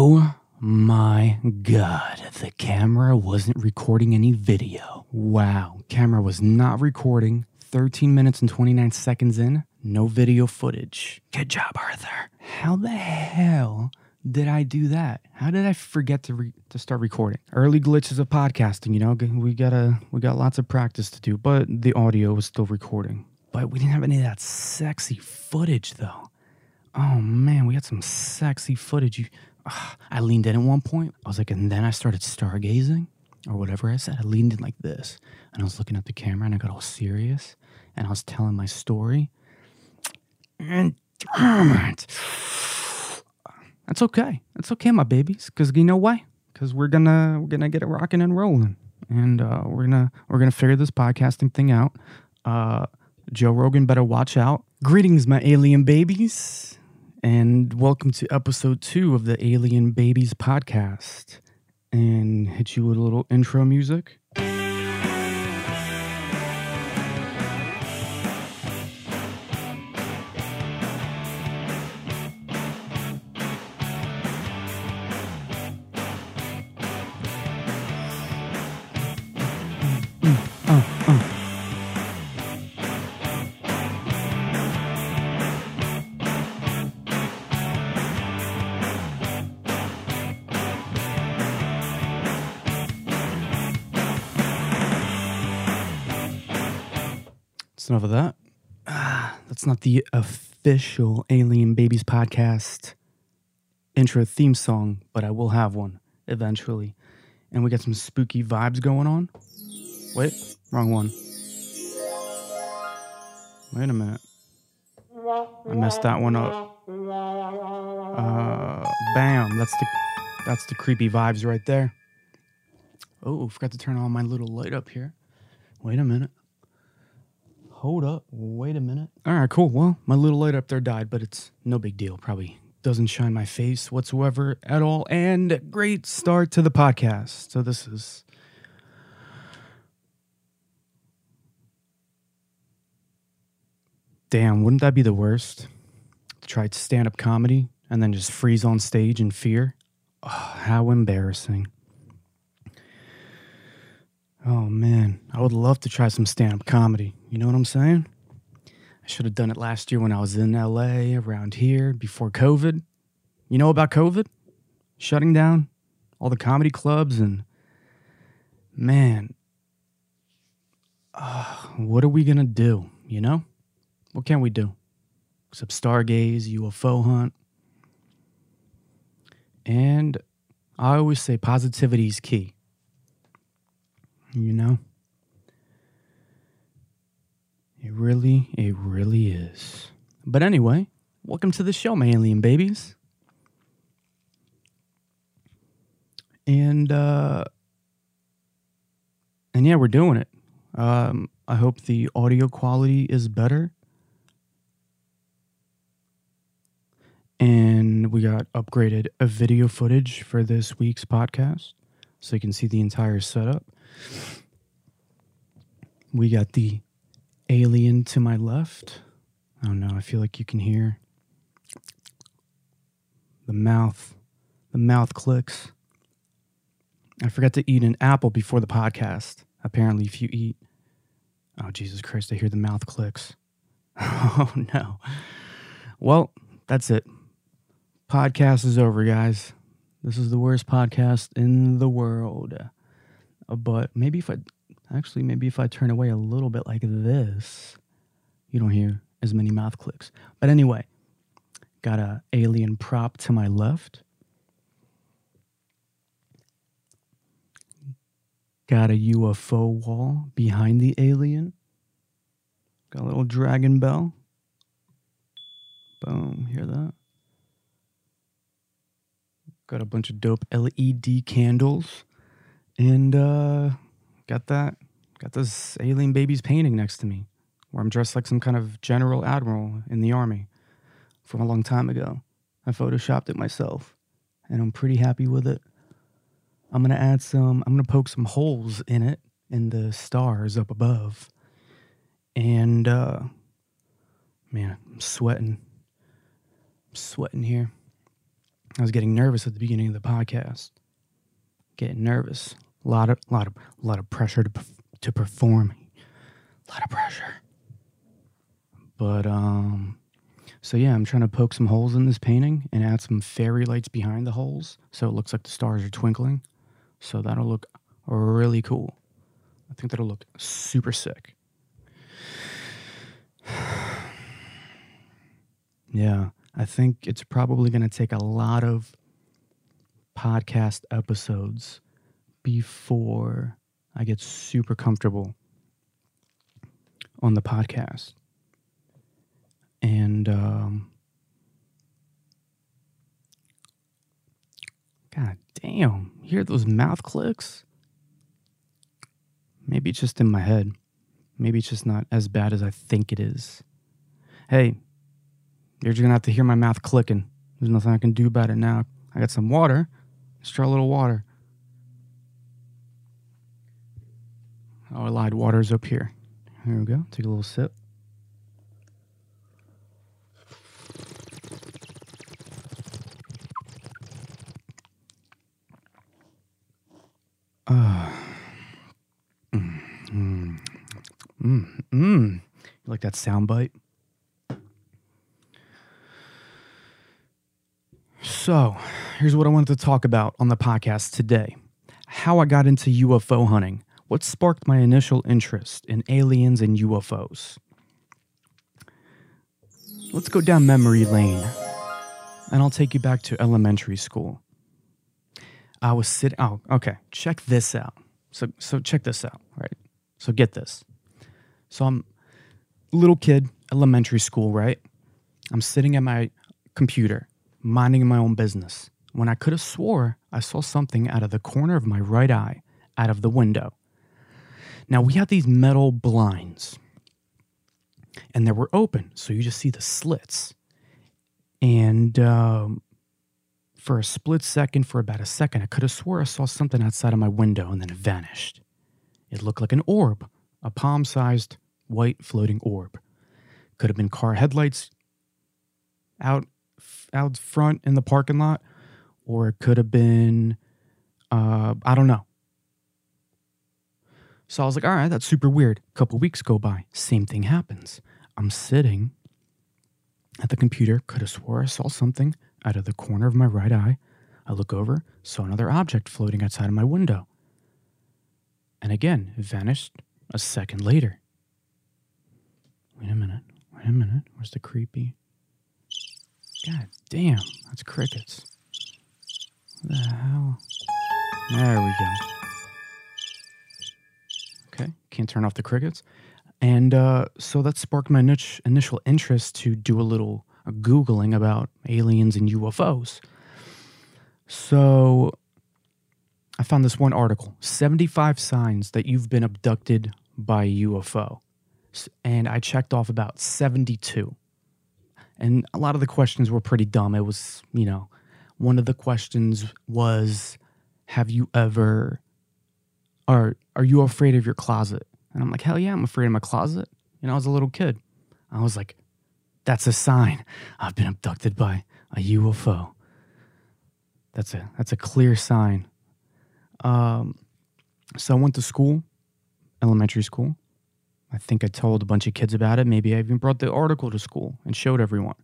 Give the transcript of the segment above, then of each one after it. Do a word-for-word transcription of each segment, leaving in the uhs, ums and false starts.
Oh my God, the camera wasn't recording any video. Wow, camera was not recording. thirteen minutes and twenty-nine seconds in, no video footage. Good job, Arthur. How the hell did I do that? How did I forget to re to start recording? Early glitches of podcasting, you know, we got a we got lots of practice to do, but the audio was still recording. But we didn't have any of that sexy footage though. Oh man, we had some sexy footage. You, uh, I leaned in at one point. I was like, and then I started stargazing or whatever I said. I leaned in like this and I was looking at the camera and I got all serious and I was telling my story. And damn it. That's okay. That's okay, my babies. Cause you know why? Cause we're gonna we're gonna get it rocking and rolling, and uh, we're gonna we're gonna figure this podcasting thing out. Uh, Joe Rogan better watch out. Greetings, my alien babies, and welcome to episode two of the Alien Babies Podcast. And hit you with a little intro music. Enough of that. Ah, that's not the official Alien Babies Podcast intro theme song, but I will have one eventually. And we got some spooky vibes going on. Wait, wrong one. Wait a minute. I messed that one up. Uh, bam. That's the that's the creepy vibes right there. Oh, forgot to turn on my little light up here. Wait a minute. Hold up. Wait a minute. All right, cool. Well, my little light up there died, but it's no big deal. Probably doesn't shine my face whatsoever at all. And great start to the podcast. So this is... Damn, wouldn't that be the worst? To try stand-up comedy and then just freeze on stage in fear? Oh, how embarrassing. Oh, man. I would love to try some stand-up comedy. You know what I'm saying? I should have done it last year when I was in L A, around here, before COVID. You know about COVID? Shutting down all the comedy clubs and... Man... Uh, what are we gonna do, you know? What can we do? Except stargaze, U F O hunt. And I always say positivity is key. You know? It really, it really is. But anyway, welcome to the show, my alien babies. And, uh, and yeah, we're doing it. Um, I hope the audio quality is better. And we got upgraded a video footage for this week's podcast, so you can see the entire setup. We got the alien to my left. I don't know. I feel like you can hear the mouth, the mouth clicks. I forgot to eat an apple before the podcast. Apparently, if you eat, oh, Jesus Christ, I hear the mouth clicks. Oh, no. Well, that's it. Podcast is over, guys. This is the worst podcast in the world. But maybe if I, actually, maybe if I turn away a little bit like this, you don't hear as many mouth clicks. But anyway, got an alien prop to my left. Got a U F O wall behind the alien. Got a little dragon bell. Boom, hear that? Got a bunch of dope L E D candles. And uh, got that, got this alien baby's painting next to me, where I'm dressed like some kind of general admiral in the army from a long time ago. I photoshopped it myself, and I'm pretty happy with it. I'm gonna add some, I'm gonna poke some holes in it, in the stars up above. And uh, man, I'm sweating, I'm sweating here. I was getting nervous at the beginning of the podcast. Getting nervous. A lot of, lot of, lot of pressure to, to perform. A lot of pressure. But, um, so yeah, I'm trying to poke some holes in this painting and add some fairy lights behind the holes so it looks like the stars are twinkling. So that'll look really cool. I think that'll look super sick. Yeah, I think it's probably going to take a lot of podcast episodes before I get super comfortable on the podcast. And, um, God damn, hear those mouth clicks? Maybe it's just in my head. Maybe it's just not as bad as I think it is. Hey, you're just going to have to hear my mouth clicking. There's nothing I can do about it now. I got some water. Let's try a little water. Oh, I lied. Water's up here. Here we go. Take a little sip. Uh, mm, mm, mm, mm. You like that sound bite? So, here's what I wanted to talk about on the podcast today. How I got into U F O hunting. What sparked my initial interest in aliens and U F Os? Let's go down memory lane. And I'll take you back to elementary school. I was sitting... Oh, okay. Check this out. So, so check this out, right? So get this. So I'm a little kid, elementary school, right? I'm sitting at my computer, minding my own business, when I could have swore I saw something out of the corner of my right eye, out of the window. Now, we had these metal blinds, and they were open, so you just see the slits. And... Um, For a split second, for about a second, I could have swore I saw something outside of my window, and then it vanished. It looked like an orb, a palm-sized, white, floating orb. Could have been car headlights out, out front in the parking lot, or it could have been, uh, I don't know. So I was like, all right, that's super weird. A couple weeks go by, same thing happens. I'm sitting at the computer, could have swore I saw something out of the corner of my right eye. I look over, saw another object floating outside of my window. And again, it vanished a second later. Wait a minute. Wait a minute. Where's the creepy? God damn, that's crickets. What the hell? There we go. Okay, can't turn off the crickets. And uh, so that sparked my niche, initial interest to do a little Googling about aliens and U F Os. So I found this one article, seventy-five signs that you've been abducted by a U F O. And I checked off about seventy-two. And a lot of the questions were pretty dumb. It was, you know, one of the questions was, have you ever, or are you afraid of your closet? And I'm like, hell yeah, I'm afraid of my closet. You know, I was a little kid. I was like, that's a sign. I've been abducted by a U F O. That's a that's a clear sign. Um, so I went to school, elementary school. I think I told a bunch of kids about it. Maybe I even brought the article to school and showed everyone.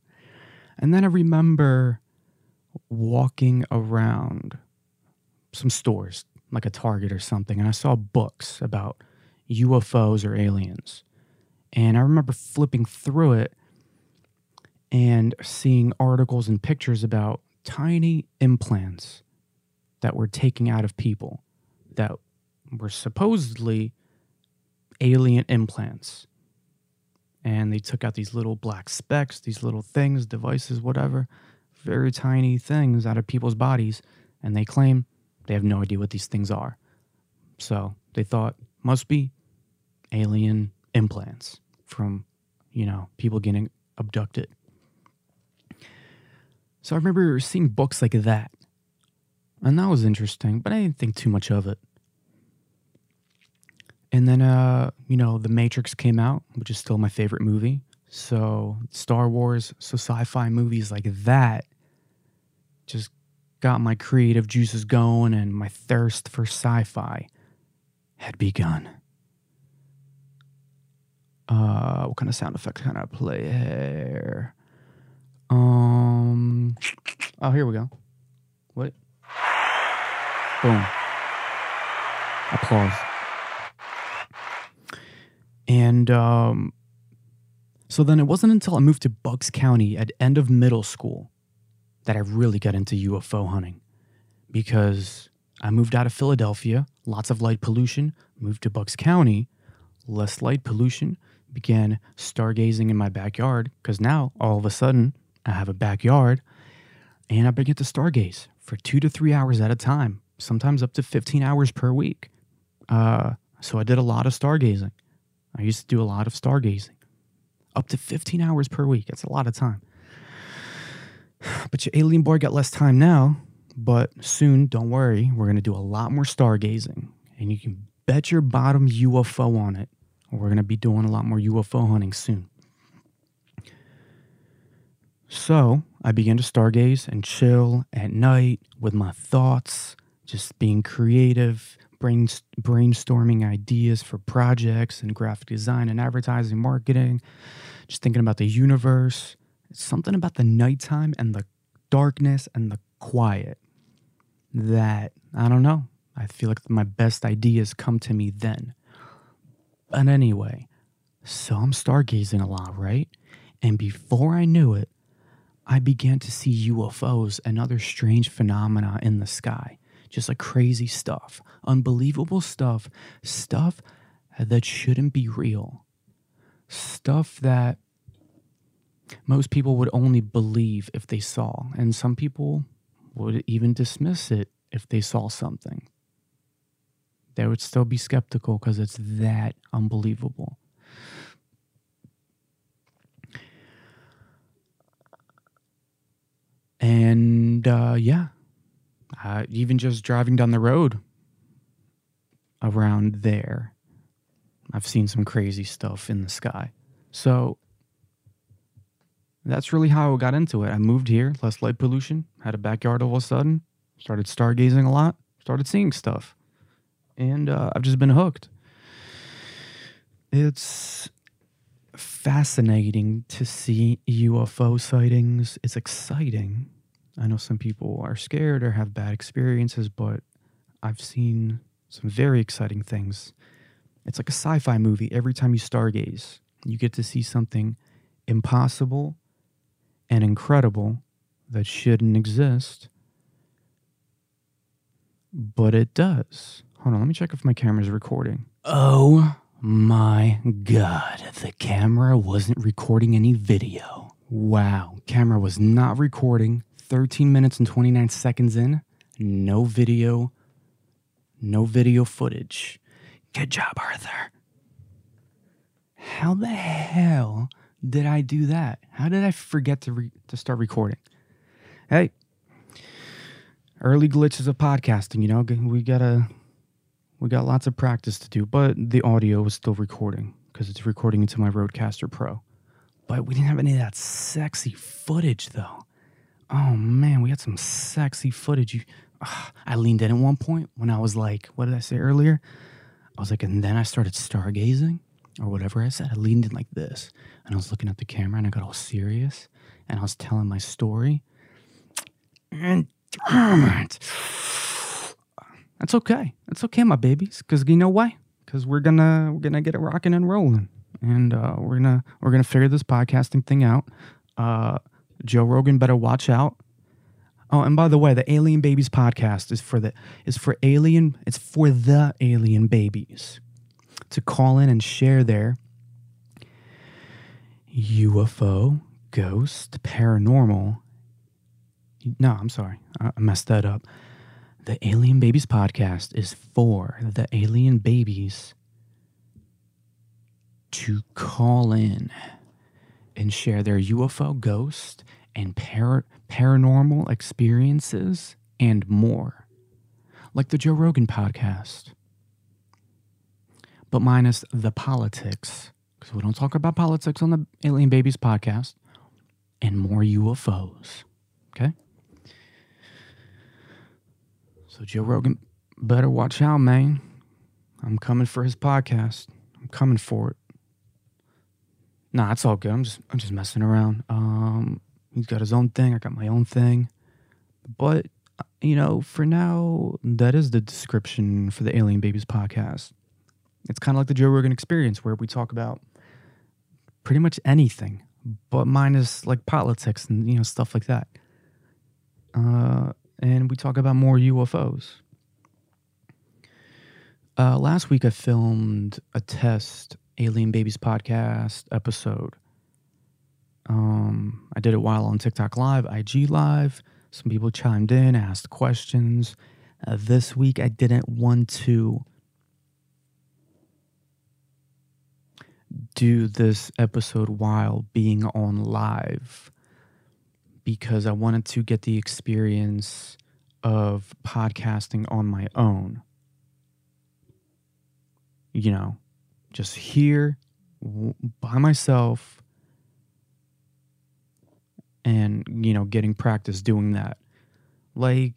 And then I remember walking around some stores, like a Target or something, and I saw books about U F Os or aliens. And I remember flipping through it and seeing articles and pictures about tiny implants that were taken out of people that were supposedly alien implants. And they took out these little black specks, these little things, devices, whatever, very tiny things out of people's bodies. And they claim they have no idea what these things are. So they thought, must be alien implants from, you know, people getting abducted. So I remember seeing books like that, and that was interesting, but I didn't think too much of it. And then, uh, you know, The Matrix came out, which is still my favorite movie. So Star Wars, so sci-fi movies like that just got my creative juices going and my thirst for sci-fi had begun. Uh, what kind of sound effect can I play here? Um, oh, here we go. What? Boom. Applause. And um, so then it wasn't until I moved to Bucks County at end of middle school that I really got into U F O hunting, because I moved out of Philadelphia, lots of light pollution, moved to Bucks County, less light pollution, began stargazing in my backyard, because now all of a sudden I have a backyard, and I began to stargaze for two to three hours at a time, sometimes up to fifteen hours per week. Uh, so I did a lot of stargazing. I used to do a lot of stargazing, up to fifteen hours per week. That's a lot of time. But your alien boy got less time now, but soon, don't worry, we're going to do a lot more stargazing, and you can bet your bottom U F O on it. We're going to be doing a lot more U F O hunting soon. So I began to stargaze and chill at night with my thoughts, just being creative, brainstorming ideas for projects and graphic design and advertising, marketing, just thinking about the universe. It's something about the nighttime and the darkness and the quiet that, I don't know, I feel like my best ideas come to me then. But anyway, so I'm stargazing a lot, right? And before I knew it, I began to see U F Os and other strange phenomena in the sky. Just like crazy stuff, unbelievable stuff, stuff that shouldn't be real, stuff that most people would only believe if they saw, and some people would even dismiss it if they saw something. They would still be skeptical because it's that unbelievable. And uh, yeah, uh, even just driving down the road around there, I've seen some crazy stuff in the sky. So that's really how I got into it. I moved here, less light pollution, had a backyard all of a sudden, started stargazing a lot, started seeing stuff. And uh, I've just been hooked. It's fascinating to see U F O sightings. It's exciting. I know some people are scared or have bad experiences, but I've seen some very exciting things. It's like a sci-fi movie. Every time you stargaze, you get to see something impossible and incredible that shouldn't exist, but it does. Hold on, let me check if my camera's recording. Oh my God, the camera wasn't recording any video. Wow, camera was not recording. thirteen minutes and twenty-nine seconds in, no video, no video footage. Good job, Arthur. How the hell did I do that? How did I forget to, re to start recording? Hey, early glitches of podcasting, you know, we gotta... We got lots of practice to do, but the audio was still recording because it's recording into my Rodecaster Pro. But we didn't have any of that sexy footage, though. Oh, man, we had some sexy footage. You, uh, I leaned in at one point when I was like, what did I say earlier? I was like, and then I started stargazing or whatever I said. I leaned in like this, and I was looking at the camera, and I got all serious, and I was telling my story. And damn it. That's okay. That's okay, my babies. Cause you know why? Cause we're gonna we're gonna get it rocking and rolling, and uh, we're gonna we're gonna figure this podcasting thing out. Uh, Joe Rogan better watch out. Oh, and by the way, the Alien Babies podcast is for the is for alien. It's for the alien babies to call in and share their U F O, ghost, paranormal. No, I'm sorry, I messed that up. The Alien Babies podcast is for the alien babies to call in and share their U F O, ghost, and para paranormal experiences and more. Like the Joe Rogan podcast. But minus the politics. Because we don't talk about politics on the Alien Babies podcast. And more U F Os. Okay? So Joe Rogan, better watch out, man. I'm coming for his podcast. I'm coming for it. Nah, it's all good. I'm just I'm just messing around. Um, he's got his own thing. I got my own thing. But, you know, for now, that is the description for the Alien Babies podcast. It's kind of like the Joe Rogan Experience, where we talk about pretty much anything, but minus like politics and, you know, stuff like that. Uh, and we talk about more U F Os. Uh, last week I filmed a test Alien Babies podcast episode. Um, I did it while on TikTok Live, I G Live. Some people chimed in, asked questions. Uh, this week I didn't want to do this episode while being on live because I wanted to get the experience of podcasting on my own. You know, just here w- by myself and, you know, getting practice doing that. Like,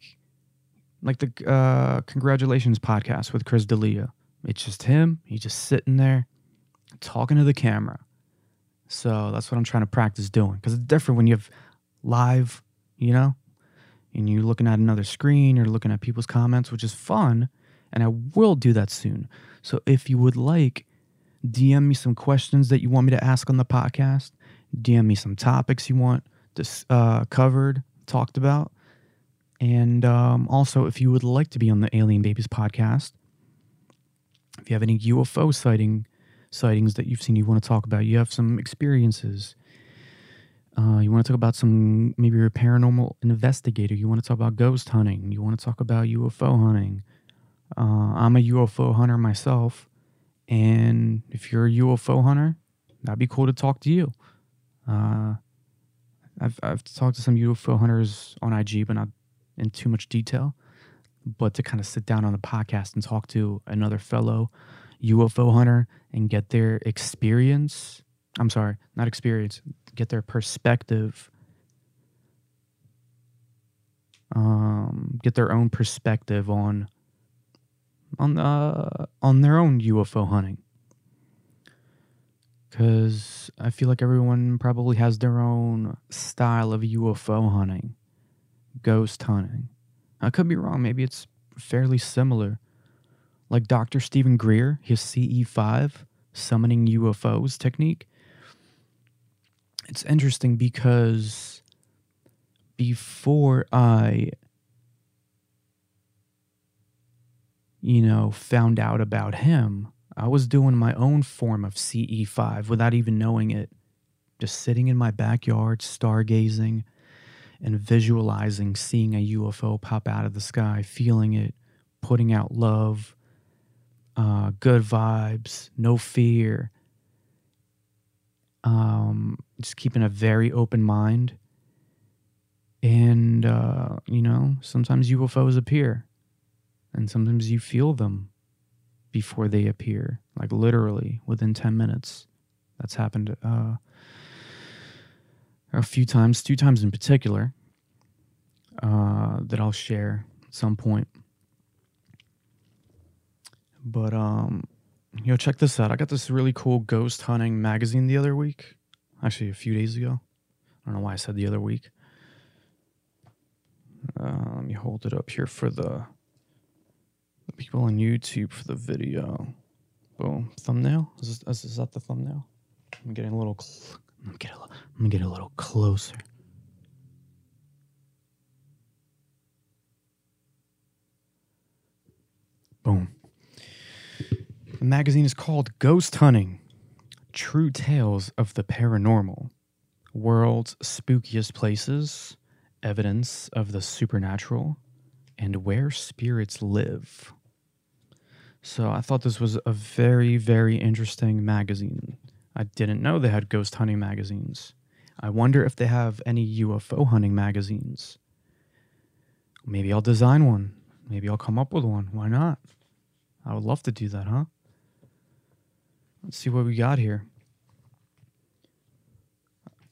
like the uh, Congratulations podcast with Chris D'Elia. It's just him. He's just sitting there talking to the camera. So that's what I'm trying to practice doing, because it's different when you have live, you know, and you're looking at another screen or looking at people's comments, which is fun. And I will do that soon. So if you would like, D M me some questions that you want me to ask on the podcast. D M me some topics you want this, uh, covered, talked about. And um, also, if you would like to be on the Alien Babies podcast, if you have any U F O sighting sightings that you've seen you want to talk about, you have some experiences, uh, you want to talk about some, maybe you're a paranormal investigator, you want to talk about ghost hunting, you want to talk about U F O hunting. Uh, I'm a U F O hunter myself, and if you're a U F O hunter, that'd be cool to talk to you. Uh, I've I've talked to some U F O hunters on I G, but not in too much detail. But to kind of sit down on the podcast and talk to another fellow U F O hunter and get their experience, I'm sorry, not experience, get their perspective, um, get their own perspective on on uh on their own U F O hunting, because I feel like everyone probably has their own style of U F O hunting, ghost hunting. I could be wrong. Maybe it's fairly similar. Like Doctor Stephen Greer, his C E five summoning U F Os technique. It's interesting because before I you know, found out about him, I was doing my own form of C E five without even knowing it. Just sitting in my backyard, stargazing and visualizing, seeing a U F O pop out of the sky, feeling it, putting out love, uh, good vibes, no fear. Um, just keeping a very open mind. And, uh, you know, sometimes U F Os appear. And sometimes you feel them before they appear, like literally within ten minutes. That's happened uh, a few times, two times in particular, uh, that I'll share at some point. But, um, yo, check this out. I got this really cool ghost hunting magazine the other week. Actually, a few days ago. I don't know why I said the other week. Uh, let me hold it up here for the people on YouTube for the video. Boom. Thumbnail? Is, this, is that the thumbnail? I'm getting a little... Cl- I'm going to get a little closer. Boom. The magazine is called Ghost Hunting: True Tales of the Paranormal. World's Spookiest Places, Evidence of the Supernatural, and Where Spirits Live. So I thought this was a very, very interesting magazine. I didn't know they had ghost hunting magazines. I wonder if they have any U F O hunting magazines. Maybe I'll design one. Maybe I'll come up with one. Why not? I would love to do that, huh? Let's see what we got here.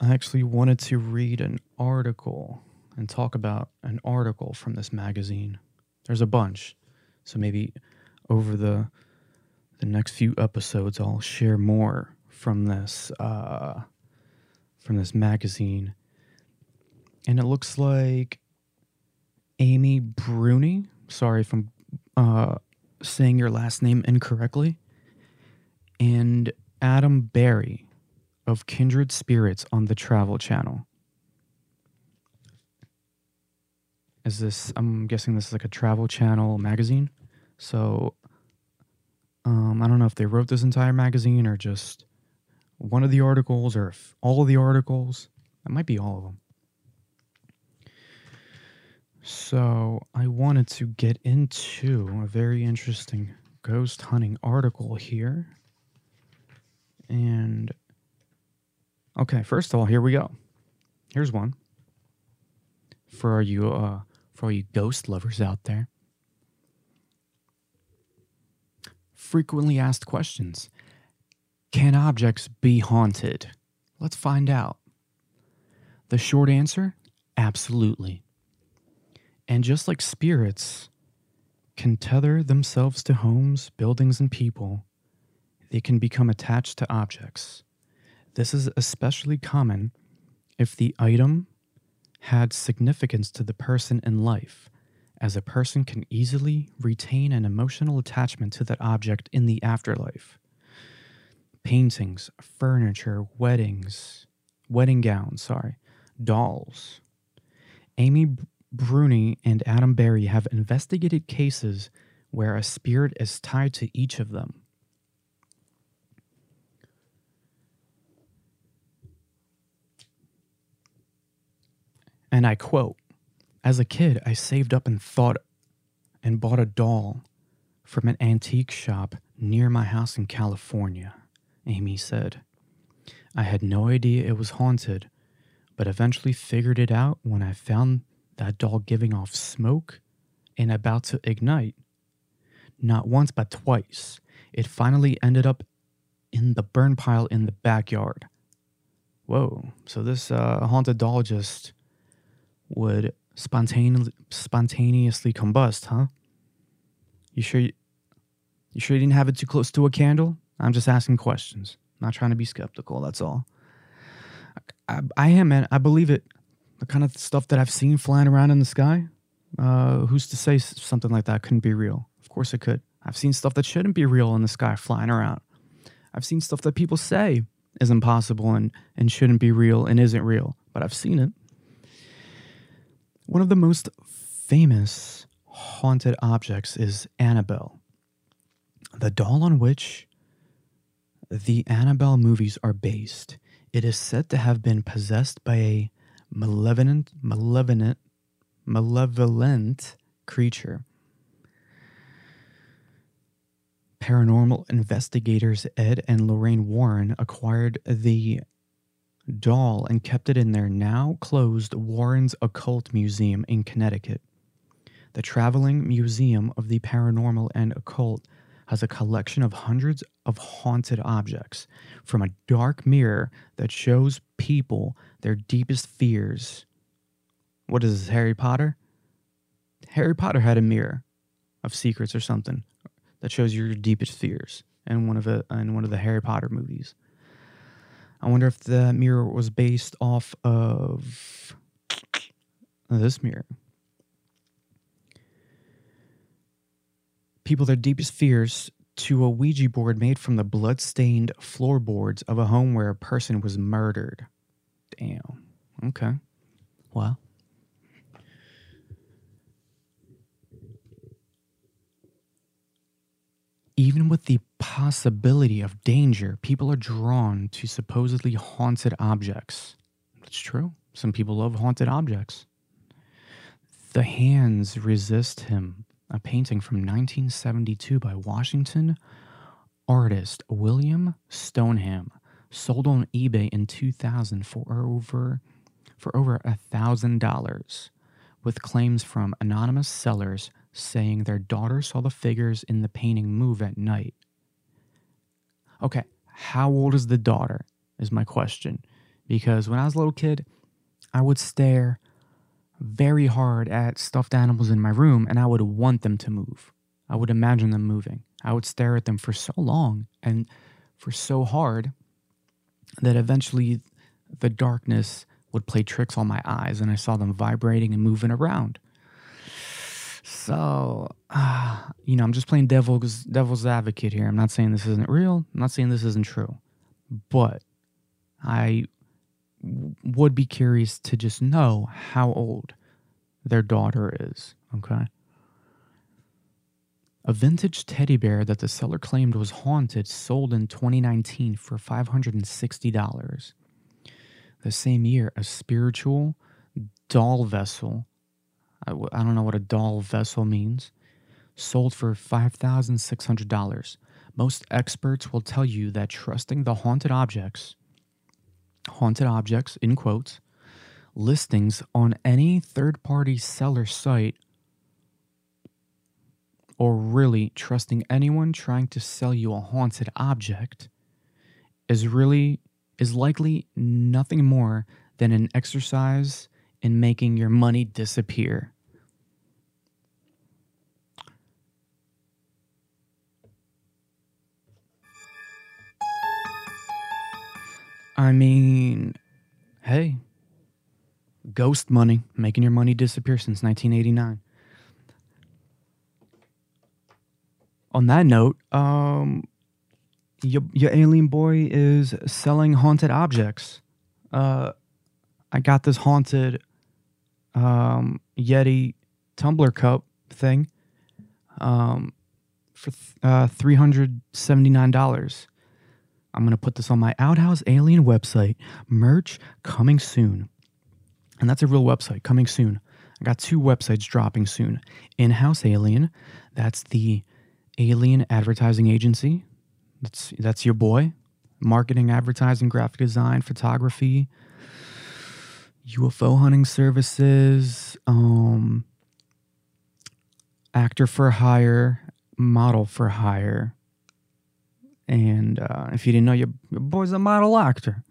I actually wanted to read an article and talk about an article from this magazine. There's a bunch. So maybe over the the next few episodes, I'll share more from this uh, from this magazine. And it looks like Amy Bruni, sorry if I'm uh, saying your last name incorrectly, and Adam Berry of Kindred Spirits on the Travel Channel. Is this, I'm guessing this is like a Travel Channel magazine. So um, I don't know if they wrote this entire magazine or just one of the articles or if all of the articles. It might be all of them. So I wanted to get into a very interesting ghost hunting article here. And, okay, first of all, here we go. Here's one. For all you, uh, for all you ghost lovers out there. Frequently asked questions. Can objects be haunted? Let's find out. The short answer? Absolutely. And just like spirits can tether themselves to homes, buildings, and people, they can become attached to objects. This is especially common if the item had significance to the person in life, as a person can easily retain an emotional attachment to that object in the afterlife. Paintings, furniture, weddings, wedding gowns, sorry, dolls. Amy Bruni and Adam Berry have investigated cases where a spirit is tied to each of them. And I quote, "As a kid, I saved up and thought and bought a doll from an antique shop near my house in California," Amy said. "I had no idea it was haunted, but eventually figured it out when I found that doll giving off smoke and about to ignite. Not once, but twice. It finally ended up in the burn pile in the backyard." Whoa. So this uh, haunted doll just would spontane- spontaneously combust, huh? You sure you, you sure you didn't have it too close to a candle? I'm just asking questions. I'm not trying to be skeptical, that's all. I, I, I am, man. I believe it. The kind of stuff that I've seen flying around in the sky, uh, who's to say something like that couldn't be real? Of course it could. I've seen stuff that shouldn't be real in the sky flying around. I've seen stuff that people say is impossible and, and shouldn't be real and isn't real, but I've seen it. One of the most famous haunted objects is Annabelle, the doll on which the Annabelle movies are based. It is said to have been possessed by a malevolent, malevolent, malevolent creature. Paranormal investigators Ed and Lorraine Warren acquired the doll and kept it in their now closed Warren's Occult Museum in Connecticut. The Traveling Museum of the Paranormal and Occult has a collection of hundreds of haunted objects, from a dark mirror that shows people their deepest fears. What is this, Harry Potter? Harry Potter had a mirror of secrets or something that shows your deepest fears in one of the, in one of the Harry Potter movies. I wonder if the mirror was based off of this mirror. People their deepest fears to a Ouija board made from the blood-stained floorboards of a home where a person was murdered. Damn. Okay. Wow. Even with the possibility of danger, people are drawn to supposedly haunted objects. That's true. Some people love haunted objects. The Hands Resist Him, a painting from nineteen seventy-two by Washington artist William Stoneham, sold on eBay in two thousand for over for over one thousand dollars, with claims from anonymous sellers saying their daughter saw the figures in the painting move at night. Okay, how old is the daughter is my question, because when I was a little kid, I would stare very hard at stuffed animals in my room, and I would want them to move. I would imagine them moving. I would stare at them for so long and for so hard that eventually the darkness would play tricks on my eyes, and I saw them vibrating and moving around. So, uh, you know, I'm just playing devil's, devil's advocate here. I'm not saying this isn't real. I'm not saying this isn't true. But I would be curious to just know how old their daughter is, okay? A vintage teddy bear that the seller claimed was haunted sold in twenty nineteen for five hundred sixty dollars. The same year, a spiritual doll vessel, I don't know what a doll vessel means, sold for five thousand six hundred dollars. Most experts will tell you that trusting the haunted objects, haunted objects, in quotes, listings on any third-party seller site, or really trusting anyone trying to sell you a haunted object, is really, is likely nothing more than an exercise in making your money disappear. I mean, hey, ghost money, making your money disappear since nineteen eighty-nine. On that note, um, your, your alien boy is selling haunted objects. Uh, I got this haunted um, Yeti tumbler cup thing um, for uh, three hundred seventy-nine dollars. I'm going to put this on my Outhouse Alien website. Merch coming soon. And that's a real website, coming soon. I got two websites dropping soon. In-House Alien, that's the alien advertising agency. That's, that's your boy. Marketing, advertising, graphic design, photography, U F O hunting services, um, actor for hire, model for hire. And uh, if you didn't know, your, your boy's a model actor.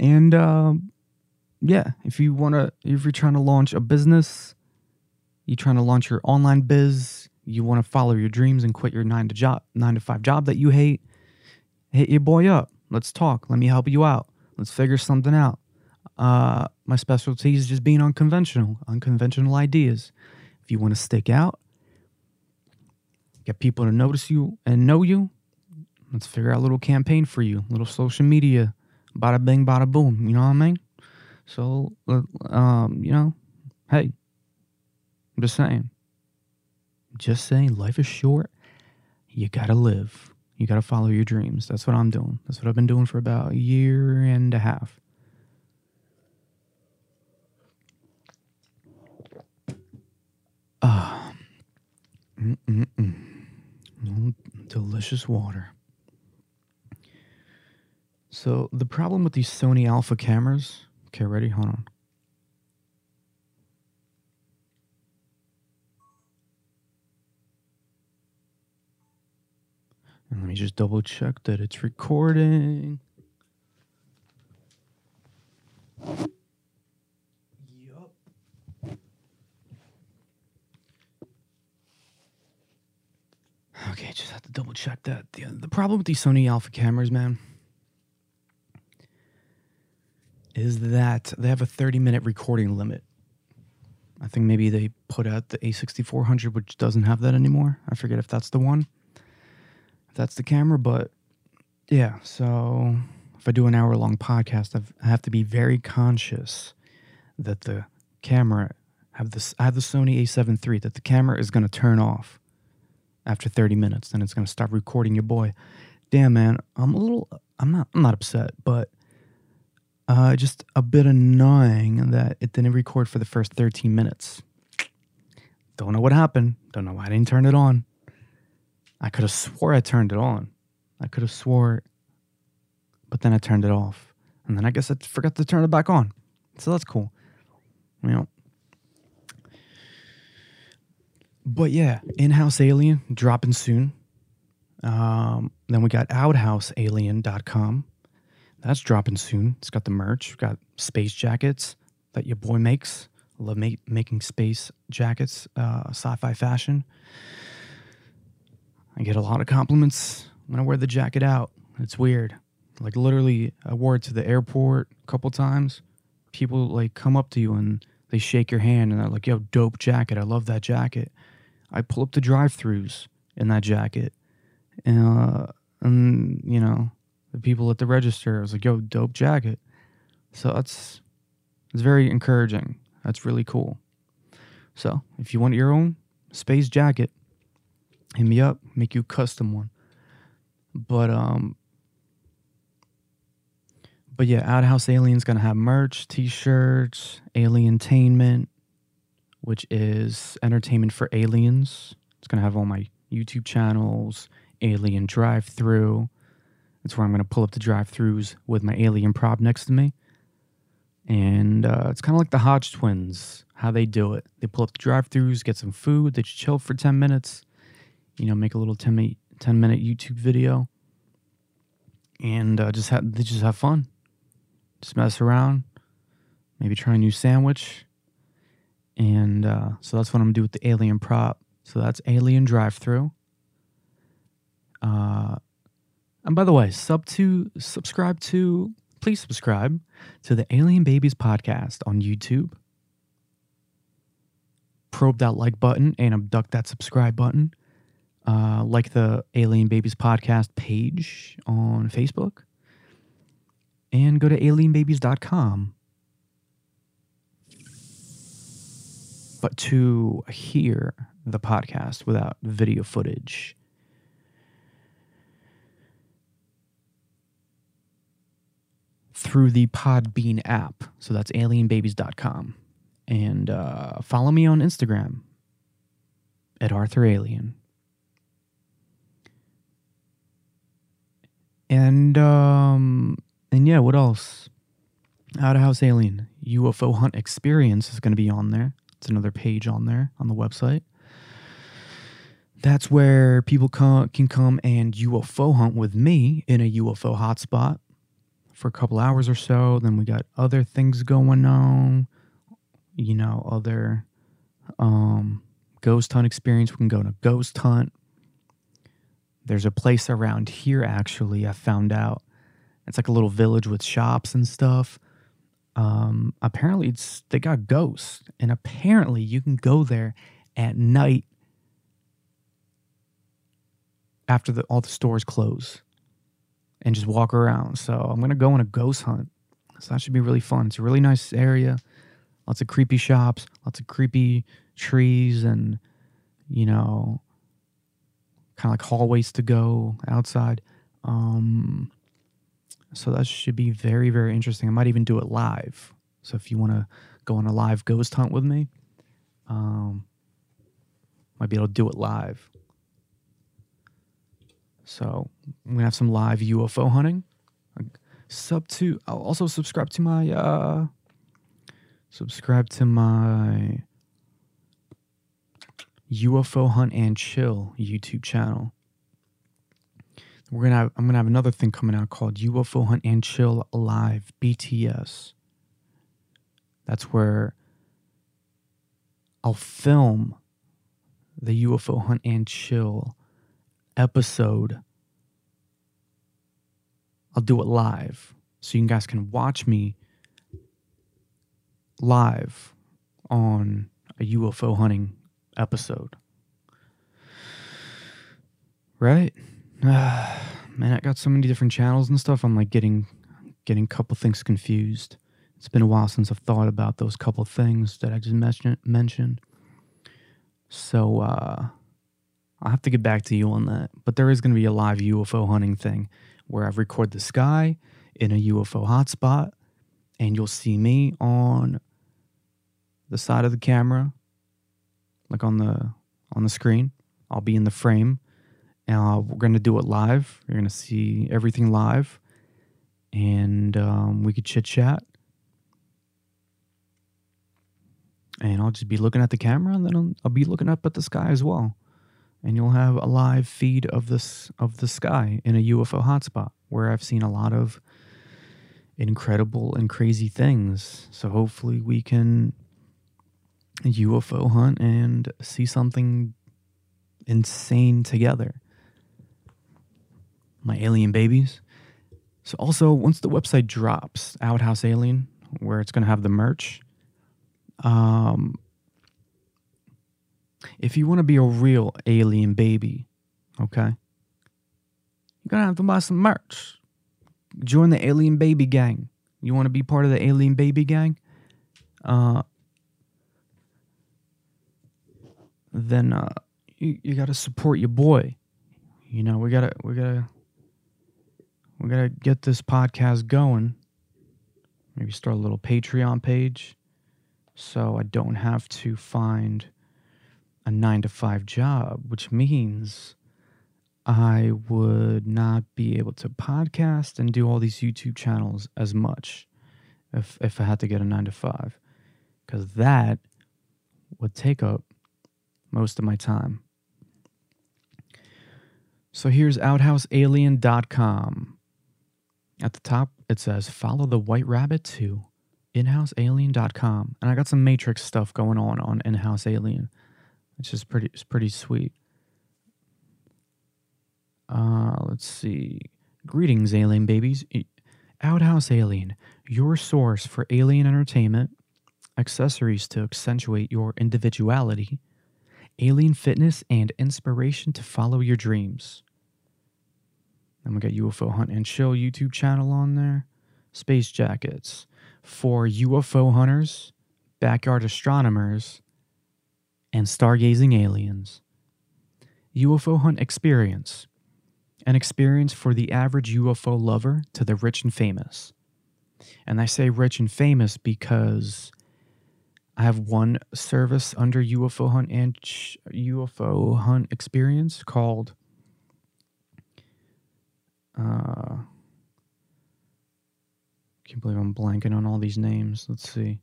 And um, yeah, if you want to, if you're trying to launch a business, you're trying to launch your online biz, you want to follow your dreams and quit your nine to job, nine to five job that you hate, hit your boy up. Let's talk. Let me help you out. Let's figure something out. Uh, my specialty is just being unconventional, unconventional ideas. If you want to stick out, get people to notice you and know you, let's figure out a little campaign for you, little social media, bada bing, bada boom, you know what I mean? So, um, you know, hey, I'm just saying. Just saying, life is short. You gotta live. You gotta follow your dreams. That's what I'm doing. That's what I've been doing for about a year and a half. Ah, uh, mm-mm-mm. Oh, delicious water. So the problem with these Sony Alpha cameras. Okay, ready? Hold on. And let me just double check that it's recording. Yup. Okay, just have to double check that. The, the problem with these Sony Alpha cameras, man, is that they have a thirty minute recording limit. I think maybe they put out the A sixty-four hundred, which doesn't have that anymore. I forget if that's the one. That's the camera, but yeah, so if I do an hour-long podcast, I've, I have to be very conscious that the camera, have this, I have the Sony a seven three, that the camera is going to turn off after thirty minutes, and it's going to stop recording your boy. Damn, man, I'm a little, I'm not, I'm not upset, but uh, just a bit annoying that it didn't record for the first thirteen minutes. Don't know what happened. Don't know why I didn't turn it on. I could have swore I turned it on. I could have swore it, but then I turned it off. And then I guess I forgot to turn it back on. So that's cool. You know. But yeah, In-House Alien, dropping soon. Um, then we got outhouse alien dot com. That's dropping soon. It's got the merch. We've got space jackets that your boy makes. love make, making space jackets, uh, sci-fi fashion. I get a lot of compliments when I wear the jacket out. It's weird. Like, literally, I wore it to the airport a couple times. People, like, come up to you and they shake your hand and they're like, yo, dope jacket. I love that jacket. I pull up the drive-thrus in that jacket. And, uh, and, you know, the people at the register, I was like, yo, dope jacket. So that's, it's very encouraging. That's really cool. So if you want your own space jacket, hit me up, make you a custom one. But, um, but yeah, Outhouse Alien's going to have merch, t-shirts, alientainment, which is entertainment for aliens. It's going to have all my YouTube channels, alien drive-thru. That's where I'm going to pull up the drive-thrus with my alien prop next to me. And uh, it's kind of like the Hodge twins, how they do it. They pull up the drive-thrus, get some food, they chill for ten minutes, you know, make a little ten-minute YouTube video. And uh, just ha they just have fun. Just mess around. Maybe try a new sandwich. And uh, so that's what I'm going to do with the alien prop. So that's alien drive-thru. Uh, and by the way, sub to, subscribe to... Please subscribe to the Alien Babies Podcast on YouTube. Probe that like button and abduct that subscribe button. Uh, like the Alien Babies Podcast page on Facebook. And go to alien babies dot com. But to hear the podcast without video footage... through the Podbean app. So that's alien babies dot com. And uh, follow me on Instagram at Arthur Alien. And, um, and yeah, what else? Outhouse Alien U F O Hunt Experience is going to be on there. It's another page on there on the website. That's where people come, can come and U F O hunt with me in a U F O hotspot for a couple hours or so. Then we got other things going on, you know, other um, ghost hunt experience. We can go on a ghost hunt. There's a place around here, actually, I found out. It's like a little village with shops and stuff. Um, apparently, it's they got ghosts. And apparently, you can go there at night after the, all the stores close. And just walk around. So I'm going to go on a ghost hunt. So that should be really fun. It's a really nice area. Lots of creepy shops. Lots of creepy trees. And, you know, kind of like hallways to go outside. Um, so that should be very, very interesting. I might even do it live. So if you want to go on a live ghost hunt with me, um, might be able to do it live. So I'm gonna have some live U F O hunting. Sub to, I'll also subscribe to my, uh, subscribe to my U F O Hunt and Chill YouTube channel. We're gonna have, I'm gonna have another thing coming out called U F O Hunt and Chill Live B T S. That's where I'll film the U F O Hunt and Chill episode. I'll do it live so you guys can watch me live on a U F O hunting episode. Right? Uh, man, I got so many different channels and stuff. I'm like getting getting a couple things confused. It's been a while since I've thought about those couple things that I just mentioned mentioned. So uh I'll have to get back to you on that. But there is going to be a live U F O hunting thing where I record the sky in a U F O hotspot, and you'll see me on the side of the camera, like on the on the screen. I'll be in the frame, and I'll, we're going to do it live. You're going to see everything live, and um, we could chit-chat. And I'll just be looking at the camera, and then I'll, I'll be looking up at the sky as well. And you'll have a live feed of this of the sky in a U F O hotspot where I've seen a lot of incredible and crazy things. So hopefully we can U F O hunt and see something insane together. My alien babies. So also, once the website drops, Outhouse Alien, where it's going to have the merch, um, if you want to be a real alien baby, okay, you're going to have to buy some merch. Join the alien baby gang. You want to be part of the alien baby gang? Uh, then uh, you, you got to support your boy. You know, we gotta, we gotta, we gotta get this podcast going. Maybe start a little Patreon page, so I don't have to find a nine to five job, which means I would not be able to podcast and do all these YouTube channels as much if if I had to get a nine to five, because that would take up most of my time. So here's outhouse alien dot com. At the top, it says, follow the white rabbit to in house alien dot com. And I got some Matrix stuff going on on In-House Alien, which is pretty, it's pretty sweet. Uh, let's see. Greetings, alien babies. Outhouse Alien, your source for alien entertainment, accessories to accentuate your individuality, alien fitness, and inspiration to follow your dreams. I'm going to get U F O Hunt and Show YouTube channel on there. Space jackets for U F O hunters, backyard astronomers, and stargazing aliens. U F O Hunt Experience. An experience for the average U F O lover to the rich and famous. And I say rich and famous because I have one service under U F O Hunt and sh- U F O Hunt Experience called uh, I can't believe I'm blanking on all these names. Let's see.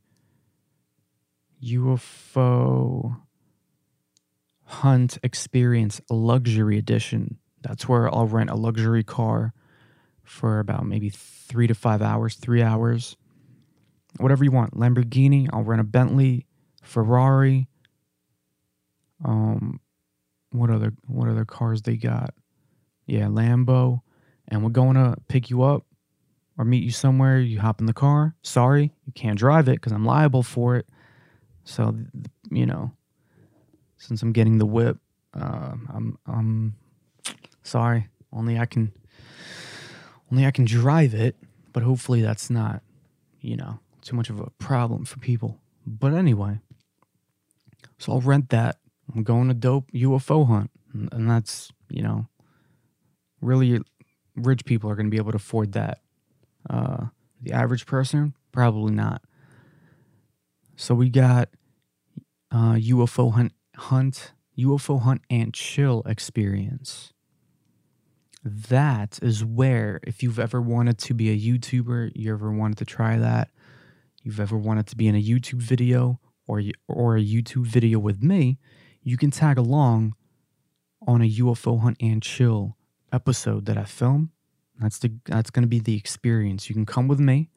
U F O Hunt Experience Luxury Edition. That's where I'll rent a luxury car for about maybe three to five hours, three hours. Whatever you want. Lamborghini. I'll rent a Bentley, Ferrari. Um, what other what other cars they got? Yeah, Lambo. And we're going to pick you up or meet you somewhere. You hop in the car. Sorry, you can't drive it because I'm liable for it. So, you know, since I'm getting the whip, uh, I'm I'm sorry. Only I can only I can drive it. But hopefully that's not, you know, too much of a problem for people. But anyway, so I'll rent that. I'm going to dope U F O hunt. And that's, you know, really rich people are going to be able to afford that. Uh, the average person, probably not. So we got uh, U F O hunt, hunt, U F O Hunt and Chill Experience. That is where, if you've ever wanted to be a YouTuber, you ever wanted to try that, you've ever wanted to be in a YouTube video or, or a YouTube video with me, you can tag along on a U F O Hunt and Chill episode that I film. That's the that's going to be the experience. You can come with me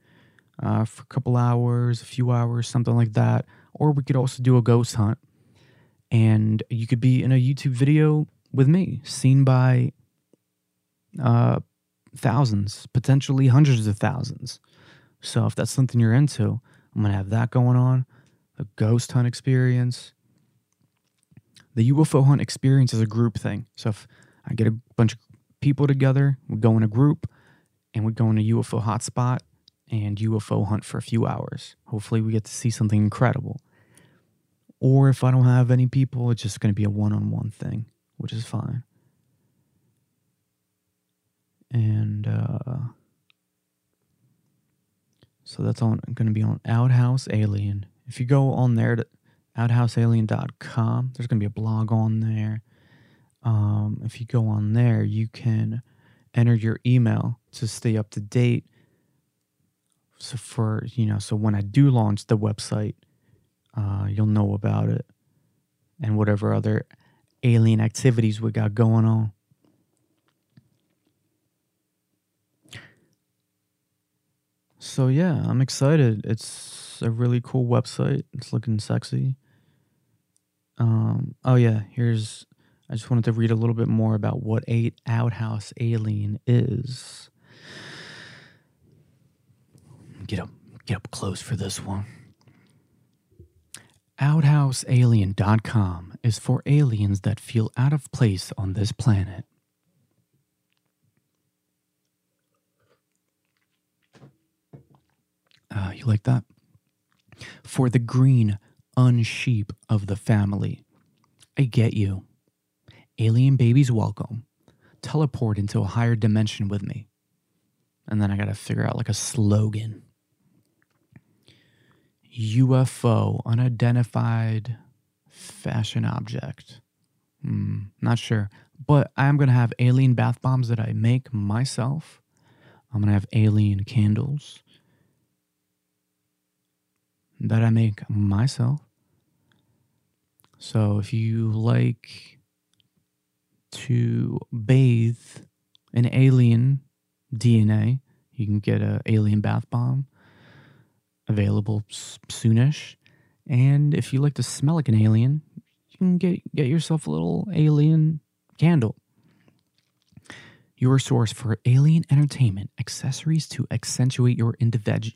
uh, for a couple hours, a few hours, something like that. Or we could also do a ghost hunt. And you could be in a YouTube video with me, seen by Uh, thousands, potentially hundreds of thousands. So if that's something you're into, I'm going to have that going on. A ghost hunt experience. The U F O Hunt Experience is a group thing. So if I get a bunch of people together, we go in a group and we go in a U F O hotspot and U F O hunt for a few hours. Hopefully we get to see something incredible. Or if I don't have any people, it's just going to be a one-on-one thing, which is fine. And uh, so that's on going to be on Outhouse Alien. If you go on there to outhouse alien dot com, there's going to be a blog on there. Um, if you go on there, you can enter your email to stay up to date. So for you know, so when I do launch the website, uh, you'll know about it and whatever other alien activities we got going on. So yeah, I'm excited. It's a really cool website. It's looking sexy. Um, oh, yeah. Here's, I just wanted to read a little bit more about what a outhouse alien is. Get up, get up close for this one. outhouse alien dot com is for aliens that feel out of place on this planet. Uh, you like that? For the green unsheep of the family. I get you. Alien babies welcome. Teleport into a higher dimension with me. And then I gotta figure out like a slogan. U F O, unidentified fashion object. Mm, not sure. But I'm going to have alien bath bombs that I make myself. I'm going to have alien candles that I make myself. So if you like to bathe in alien D N A, you can get an alien bath bomb. Available soonish. And if you like to smell like an alien, you can get get yourself a little alien candle. Your source for alien entertainment, accessories to accentuate your individu-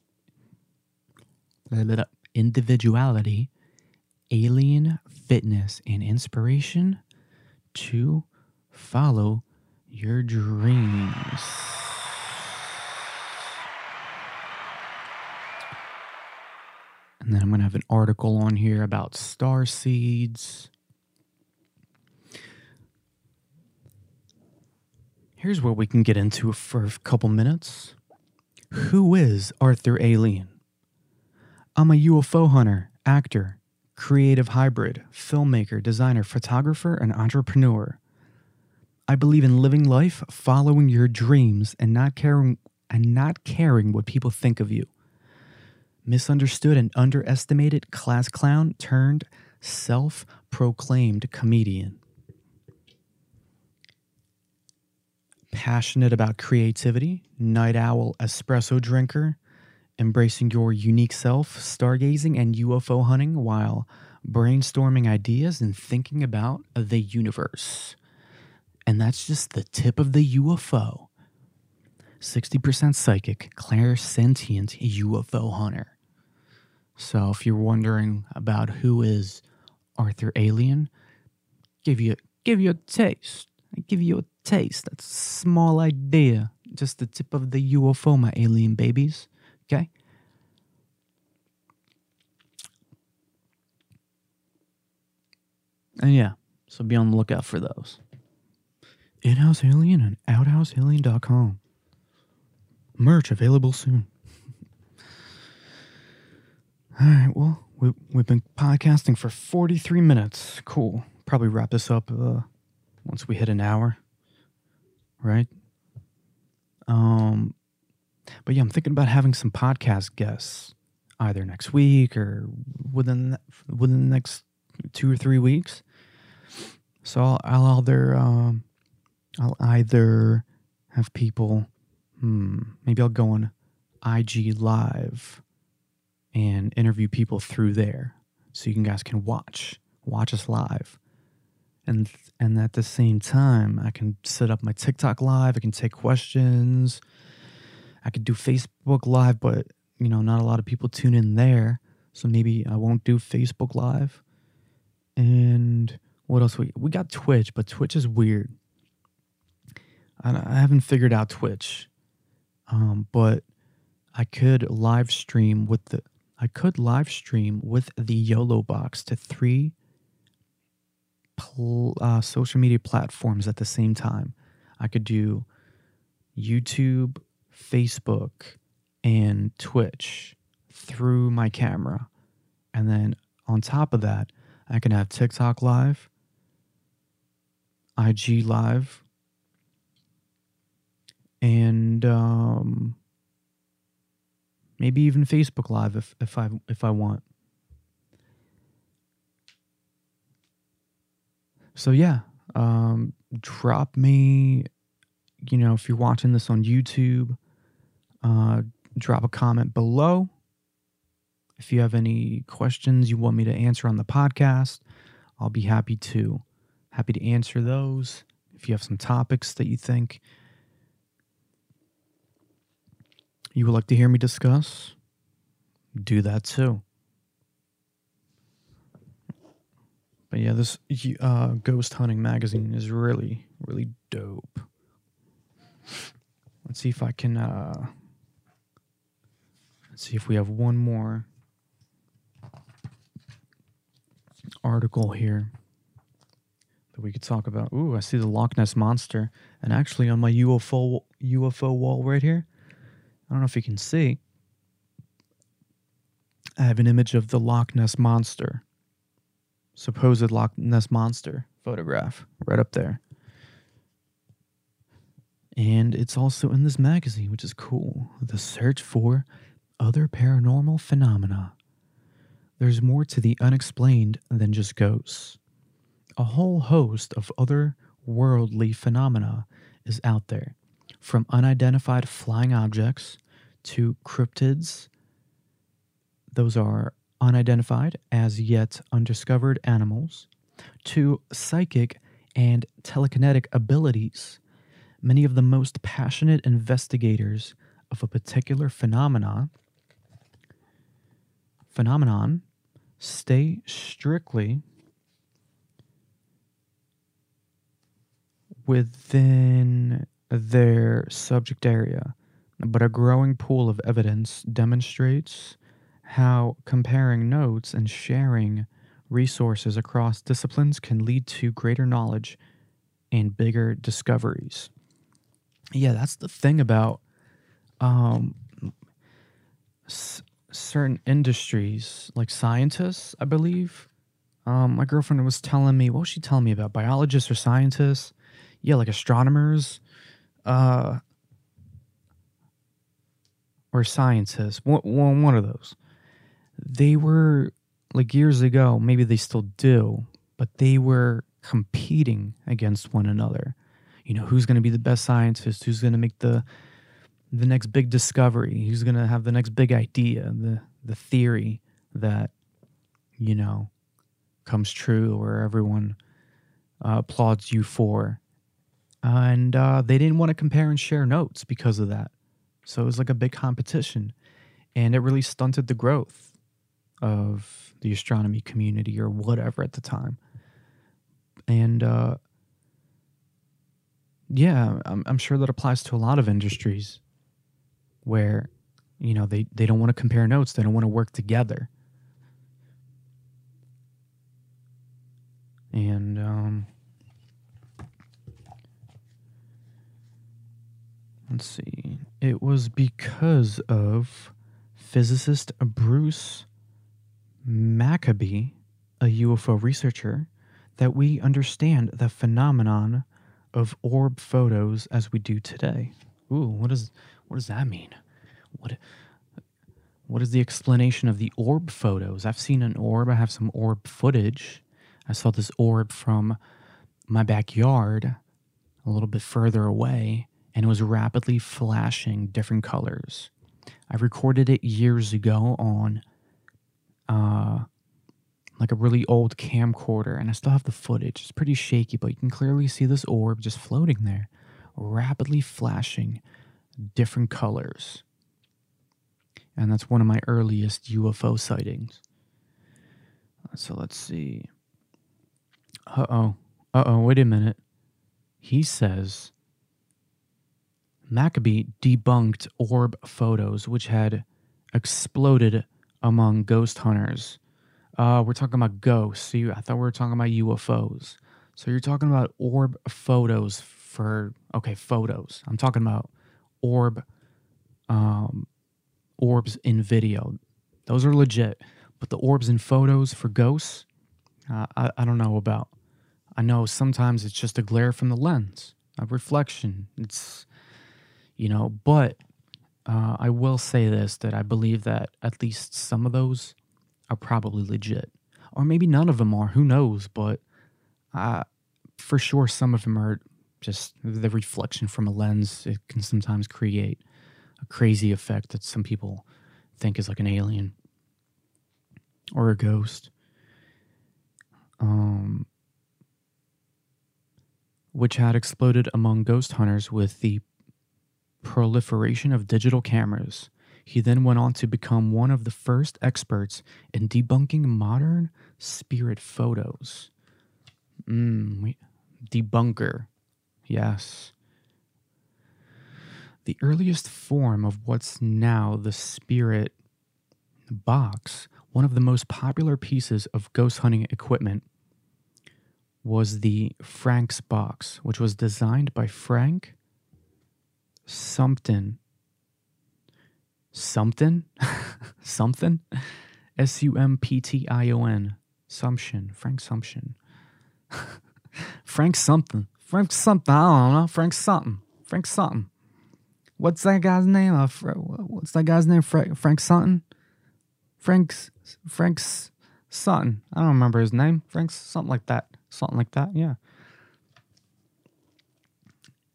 individuality, alien fitness, and inspiration to follow your dreams. And then I'm going to have an article on here about star seeds. Here's what we can get into for a couple minutes. Who is Arthur Alien? I'm a U F O hunter, actor, creative hybrid, filmmaker, designer, photographer, and entrepreneur. I believe in living life, following your dreams, and not caring and not caring what people think of you. Misunderstood and underestimated class clown turned self-proclaimed comedian. Passionate about creativity, night owl espresso drinker, embracing your unique self, stargazing and U F O hunting while brainstorming ideas and thinking about the universe. And that's just the tip of the U F O. sixty percent psychic, clairsentient U F O hunter. So if you're wondering about who is Arthur Alien, give you give you a taste. I give you a taste. That's a small idea. Just the tip of the U F O, my alien babies. Okay? And yeah, so be on the lookout for those. In-House Alien and outhouse alien dot com. Merch available soon. All right, well, we, we've been podcasting for forty-three minutes. Cool. Probably wrap this up uh, once we hit an hour, right? Um, but yeah, I'm thinking about having some podcast guests either next week or within the, within the next two or three weeks. So I'll, I'll either um, I'll either have people. Hmm, maybe I'll go on I G Live and interview people through there so you guys can watch, watch us live. And and at the same time, I can set up my TikTok Live. I can take questions. I could do Facebook Live, but, you know, not a lot of people tune in there. So maybe I won't do Facebook Live. And what else? We, we got Twitch, but Twitch is weird. I, I haven't figured out Twitch. Um, but I could live stream with the I could live stream with the YOLO box to three pl- uh, social media platforms at the same time. I could do YouTube, Facebook, and Twitch through my camera, and then on top of that, I can have TikTok Live, I G Live. And um, maybe even Facebook Live if, if I if I want. So yeah, um, drop me, you know, if you're watching this on YouTube, uh, drop a comment below. If you have any questions you want me to answer on the podcast, I'll be happy to happy to answer those if you have some topics that you think you would like to hear me discuss. Do that too. But yeah, this uh, Ghost Hunting magazine is really, really dope. Let's see if I can, uh, let's see if we have one more article here that we could talk about. Ooh, I see the Loch Ness Monster. And actually on my U F O, U F O wall right here, I don't know if you can see, I have an image of the Loch Ness Monster, supposed Loch Ness Monster photograph right up there. And it's also in this magazine, which is cool. The Search for Other Paranormal Phenomena. There's more to the unexplained than just ghosts. A whole host of otherworldly phenomena is out there, from unidentified flying objects to cryptids. Those are unidentified, as yet undiscovered animals, to psychic and telekinetic abilities. Many of the most passionate investigators of a particular phenomena, phenomenon stay strictly within their subject area, but a growing pool of evidence demonstrates how comparing notes and sharing resources across disciplines can lead to greater knowledge and bigger discoveries. Yeah, that's the thing about um, s certain industries, like scientists, I believe. Um, my girlfriend was telling me, what was she telling me about? Biologists or scientists? Yeah, like astronomers uh, or scientists. One, one, one of those. They were, like years ago, maybe they still do, but they were competing against one another. You know, who's going to be the best scientist? Who's going to make the the next big discovery? Who's going to have the next big idea? The the theory that, you know, comes true or everyone uh, applauds you for. And uh, they didn't want to compare and share notes because of that. So it was like a big competition. And it really stunted the growth of the astronomy community or whatever at the time. And, uh... yeah, I'm, I'm sure that applies to a lot of industries where, you know, they, they don't want to compare notes. They don't want to work together. And, um, let's see. It was because of physicist Bruce Maccabee, a U F O researcher, that we understand the phenomenon of orb photos as we do today. Ooh, what is what does that mean? What what is the explanation of the orb photos? I've seen an orb. I have some orb footage. I saw this orb from my backyard, a little bit further away, and it was rapidly flashing different colors. I recorded it years ago on, uh, like a really old camcorder, and I still have the footage. It's pretty shaky, but you can clearly see this orb just floating there, rapidly flashing different colors. And that's one of my earliest U F O sightings. So let's see. Uh-oh. Uh-oh, wait a minute. He says, Maccabee debunked orb photos, which had exploded among ghost hunters. Uh, we're talking about ghosts. So you, I thought we were talking about U F Os. So you're talking about orb photos for... Okay, photos. I'm talking about orb, um, orbs in video. Those are legit. But the orbs in photos for ghosts, uh, I, I don't know about. I know sometimes it's just a glare from the lens, a reflection. It's, you know, but uh, I will say this, that I believe that at least some of those are probably legit, or maybe none of them are, who knows, but uh, for sure some of them are just the reflection from a lens. It can sometimes create a crazy effect that some people think is like an alien or a ghost. um, which had exploded among ghost hunters with the proliferation of digital cameras. He then went on to become one of the first experts in debunking modern spirit photos. Mm, we, debunker, yes. The earliest form of what's now the spirit box, one of the most popular pieces of ghost hunting equipment, was the Frank's box, which was designed by Frank Sumption. Something? Something? S U M P T I O N. Sumption. Frank Sumption. Frank something. Frank something. I don't know. Frank something. Frank something. What's that guy's name? Uh, what's that guy's name? Frank, Frank something? Frank's, Frank's something. I don't remember his name. Frank's something like that. Something like that, yeah.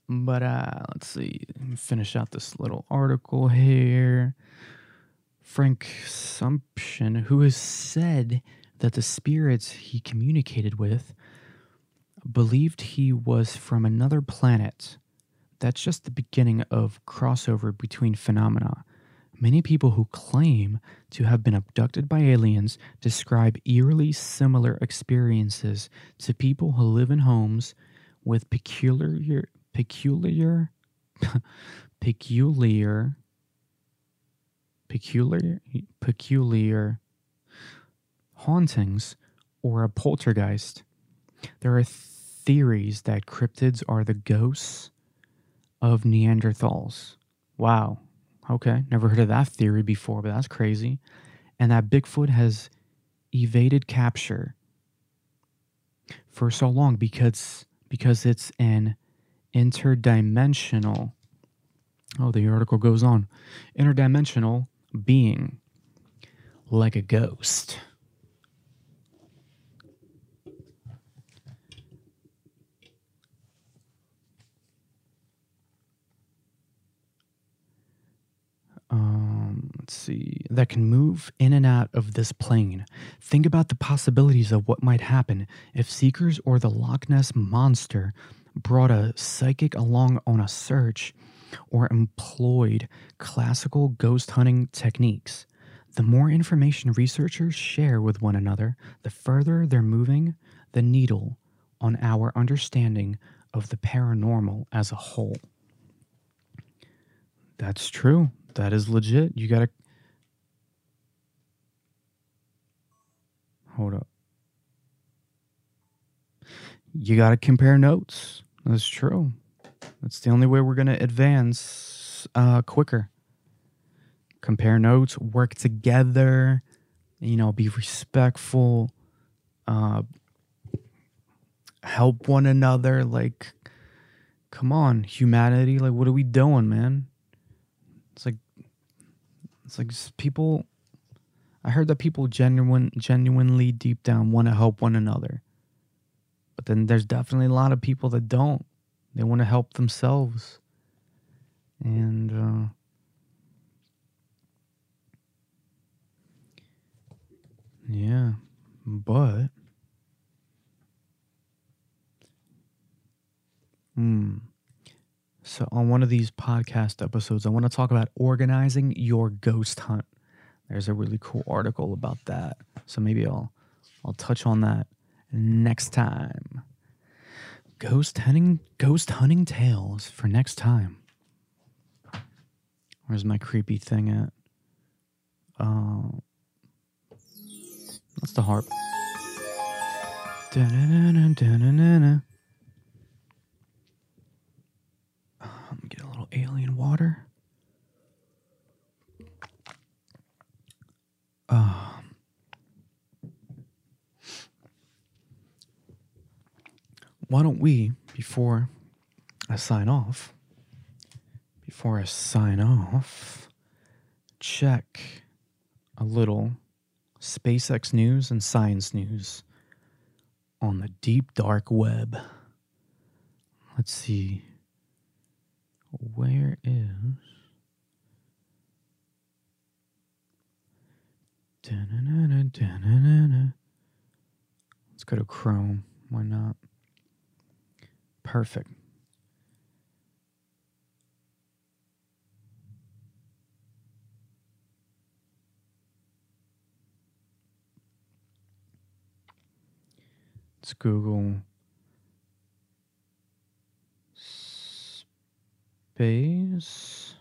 But uh, let's see, let me finish out this little article here. Frank Sumption, who has said that the spirits he communicated with believed he was from another planet. That's just the beginning of crossover between phenomena. Many people who claim to have been abducted by aliens describe eerily similar experiences to people who live in homes with peculiar... Peculiar, peculiar, peculiar, peculiar hauntings or a poltergeist. There are theories that cryptids are the ghosts of Neanderthals. Wow. Okay. Never heard of that theory before, but that's crazy. And that Bigfoot has evaded capture for so long because, because it's an interdimensional, oh, the article goes on, interdimensional being, like a ghost. Um, let's see, that can move in and out of this plane. Think about the possibilities of what might happen if Seekers or the Loch Ness Monster brought a psychic along on a search or employed classical ghost hunting techniques. The more information researchers share with one another, the further they're moving the needle on our understanding of the paranormal as a whole. That's true. That is legit. You gotta... Hold up. You got to compare notes. That's true. That's the only way we're going to advance uh, quicker. Compare notes, work together, you know, be respectful, uh, help one another. Like, come on, humanity. Like, what are we doing, man? It's like, it's like people, I heard that people genuine, genuinely deep down want to help one another. But then there's definitely a lot of people that don't. They want to help themselves. And uh, yeah, but hmm. So on one of these podcast episodes, I want to talk about organizing your ghost hunt. There's a really cool article about that. So maybe I'll I'll touch on that next time. Ghost hunting, ghost hunting tales for next time. Where's my creepy thing at? Oh, uh, that's the harp. Da-na-na-na, da-na-na-na. Uh, let me get a little alien water. Ah. Uh, Why don't we, before I sign off, before I sign off, check a little SpaceX news and science news on the deep dark web. Let's see. Where is... Da-na-na-na, da-na-na-na. Let's go to Chrome. Why not? Perfect. Let's Google Space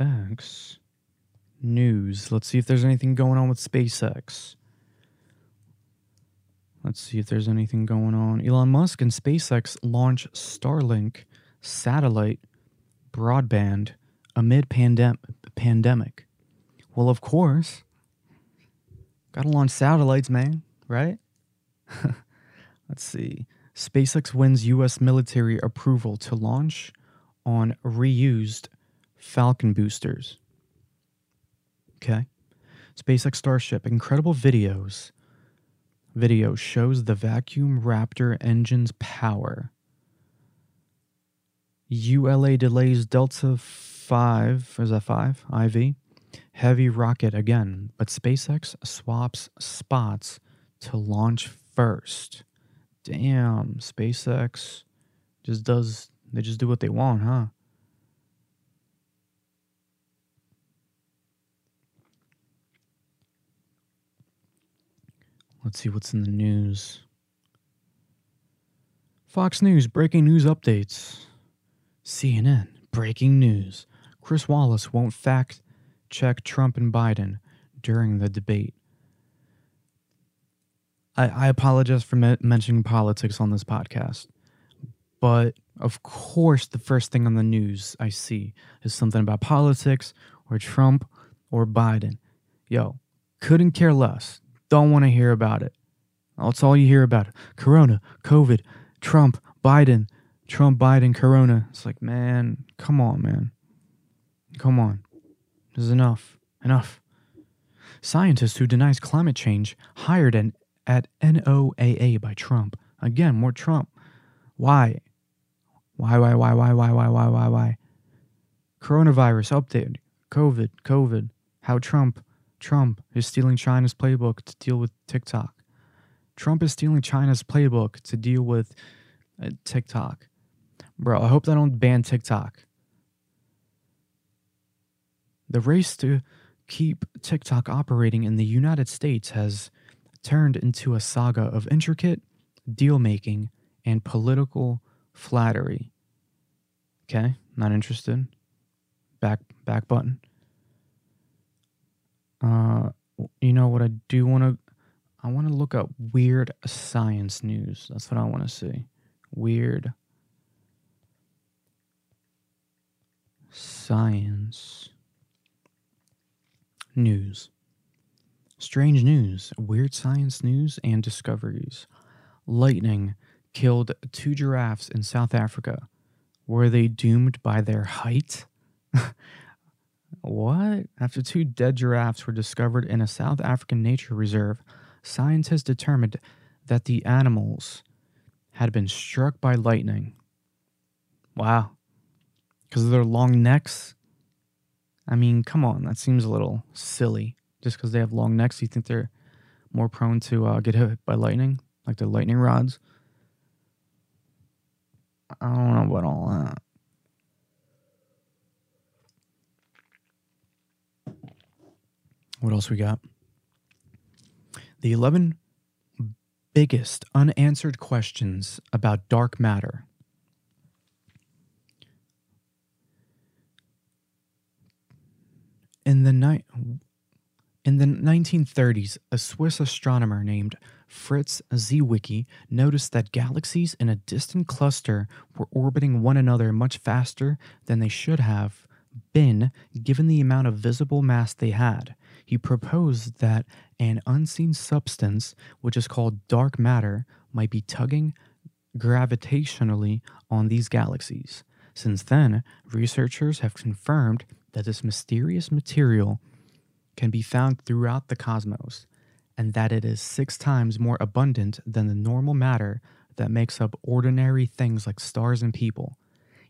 X news. Let's see if there's anything going on with SpaceX. Let's see if there's anything going on. Elon Musk and SpaceX launch Starlink satellite broadband amid pandem- pandemic. Well, of course. Gotta launch satellites, man, right? Let's see. SpaceX wins U S military approval to launch on reused Falcon boosters. Okay. SpaceX Starship. Incredible videos. Video shows the vacuum Raptor engine's power. U L A delays Delta five. Is that five? four? Heavy rocket again. But SpaceX swaps spots to launch first. Damn, SpaceX just does, they just do what they want, huh? Let's see what's in the news. Fox News, breaking news updates. C N N, breaking news. Chris Wallace won't fact check Trump and Biden during the debate. I apologize for mentioning politics on this podcast, but of course the first thing on the news I see is something about politics or Trump or Biden. Yo, couldn't care less. Don't want to hear about it. That's all you hear about. It. Corona, COVID, Trump, Biden, Trump, Biden, Corona. It's like, man, come on, man. Come on. This is enough. Enough. Scientist who denies climate change hired an at N O A A by Trump. Again, more Trump. Why? Why, why, why, why, why, why, why, why, why? Coronavirus update. COVID, COVID. How Trump, Trump is stealing China's playbook to deal with TikTok. Trump is stealing China's playbook to deal with uh, TikTok. Bro, I hope they don't ban TikTok. The race to keep TikTok operating in the United States has turned into a saga of intricate deal-making and political flattery. Okay, not interested. Back back button. Uh, you know what I do want to... I want to look up weird science news. That's what I want to see. Weird science news. Strange news, weird science news, and discoveries. Lightning killed two giraffes in South Africa. Were they doomed by their height? What? After two dead giraffes were discovered in a South African nature reserve, scientists determined that the animals had been struck by lightning. Wow. Because of their long necks? I mean, come on, that seems a little silly. Just because they have long necks, you think they're more prone to uh, get hit by lightning? Like the lightning rods? I don't know about all that. What else we got? The eleven biggest unanswered questions about dark matter. In the night... In the nineteen thirties, a Swiss astronomer named Fritz Zwicky noticed that galaxies in a distant cluster were orbiting one another much faster than they should have been given the amount of visible mass they had. He proposed that an unseen substance, which is called dark matter, might be tugging gravitationally on these galaxies. Since then, researchers have confirmed that this mysterious material can be found throughout the cosmos, and that it is six times more abundant than the normal matter that makes up ordinary things like stars and people.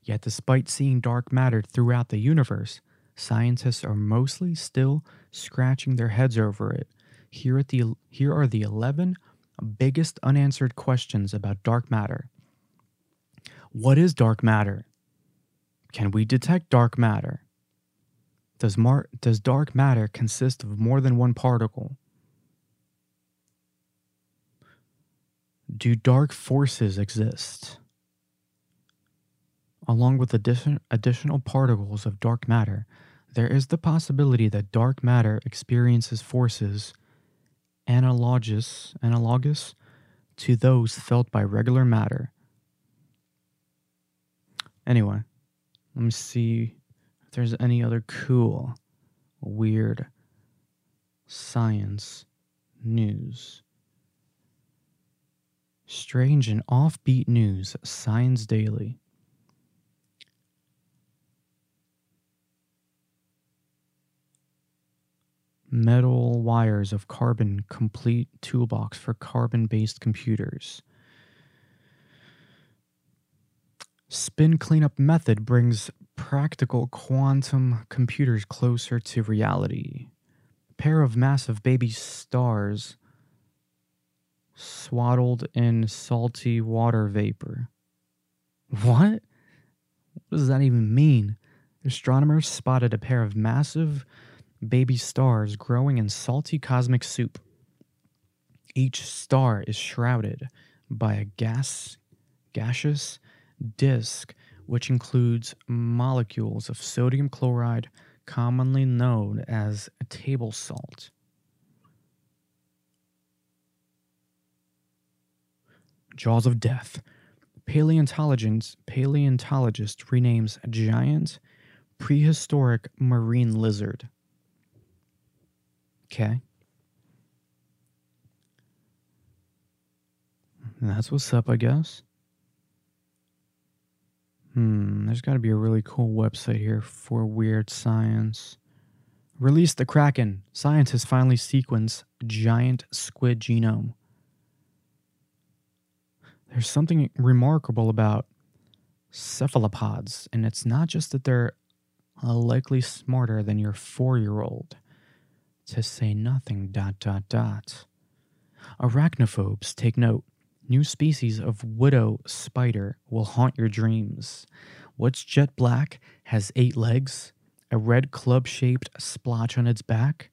Yet despite seeing dark matter throughout the universe, scientists are mostly still scratching their heads over it. Here, at the, here are the eleven biggest unanswered questions about dark matter. What is dark matter? Can we detect dark matter? Does, mar does dark matter consist of more than one particle? Do dark forces exist, along with addition additional particles of dark matter? There is the possibility that dark matter experiences forces analogous, analogous to those felt by regular matter. Anyway, let me see if there's any other cool, weird science news. Strange and offbeat news, Science Daily. Metal wires of carbon complete toolbox for carbon-based computers. Spin cleanup method brings practical quantum computers closer to reality. Pair of massive baby stars swaddled in salty water vapor. What? What does that even mean? Astronomers spotted a pair of massive baby stars growing in salty cosmic soup. Each star is shrouded by a gas, gaseous disk, which includes molecules of sodium chloride, commonly known as table salt. Jaws of Death. Paleontologist, paleontologist renames a giant prehistoric marine lizard. Okay. That's what's up, I guess. Hmm, there's got to be a really cool website here for weird science. Release the Kraken. Scientists finally sequence giant squid genome. There's something remarkable about cephalopods, and it's not just that they're likely smarter than your four-year-old. To say nothing, dot, dot, dot. Arachnophobes, take note. New species of widow spider will haunt your dreams. What's jet black, has eight legs, a red club-shaped splotch on its back,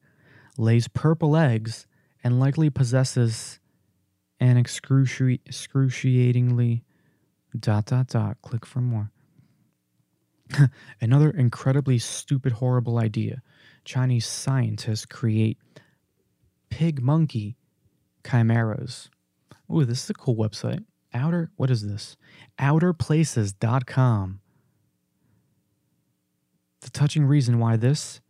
lays purple eggs, and likely possesses an excruci excruciatingly... dot, dot, dot. Click for more. Another incredibly stupid, horrible idea. Chinese scientists create pig monkey chimeras. Ooh, this is a cool website. Outer, what is this? outer places dot com. The touching reason why this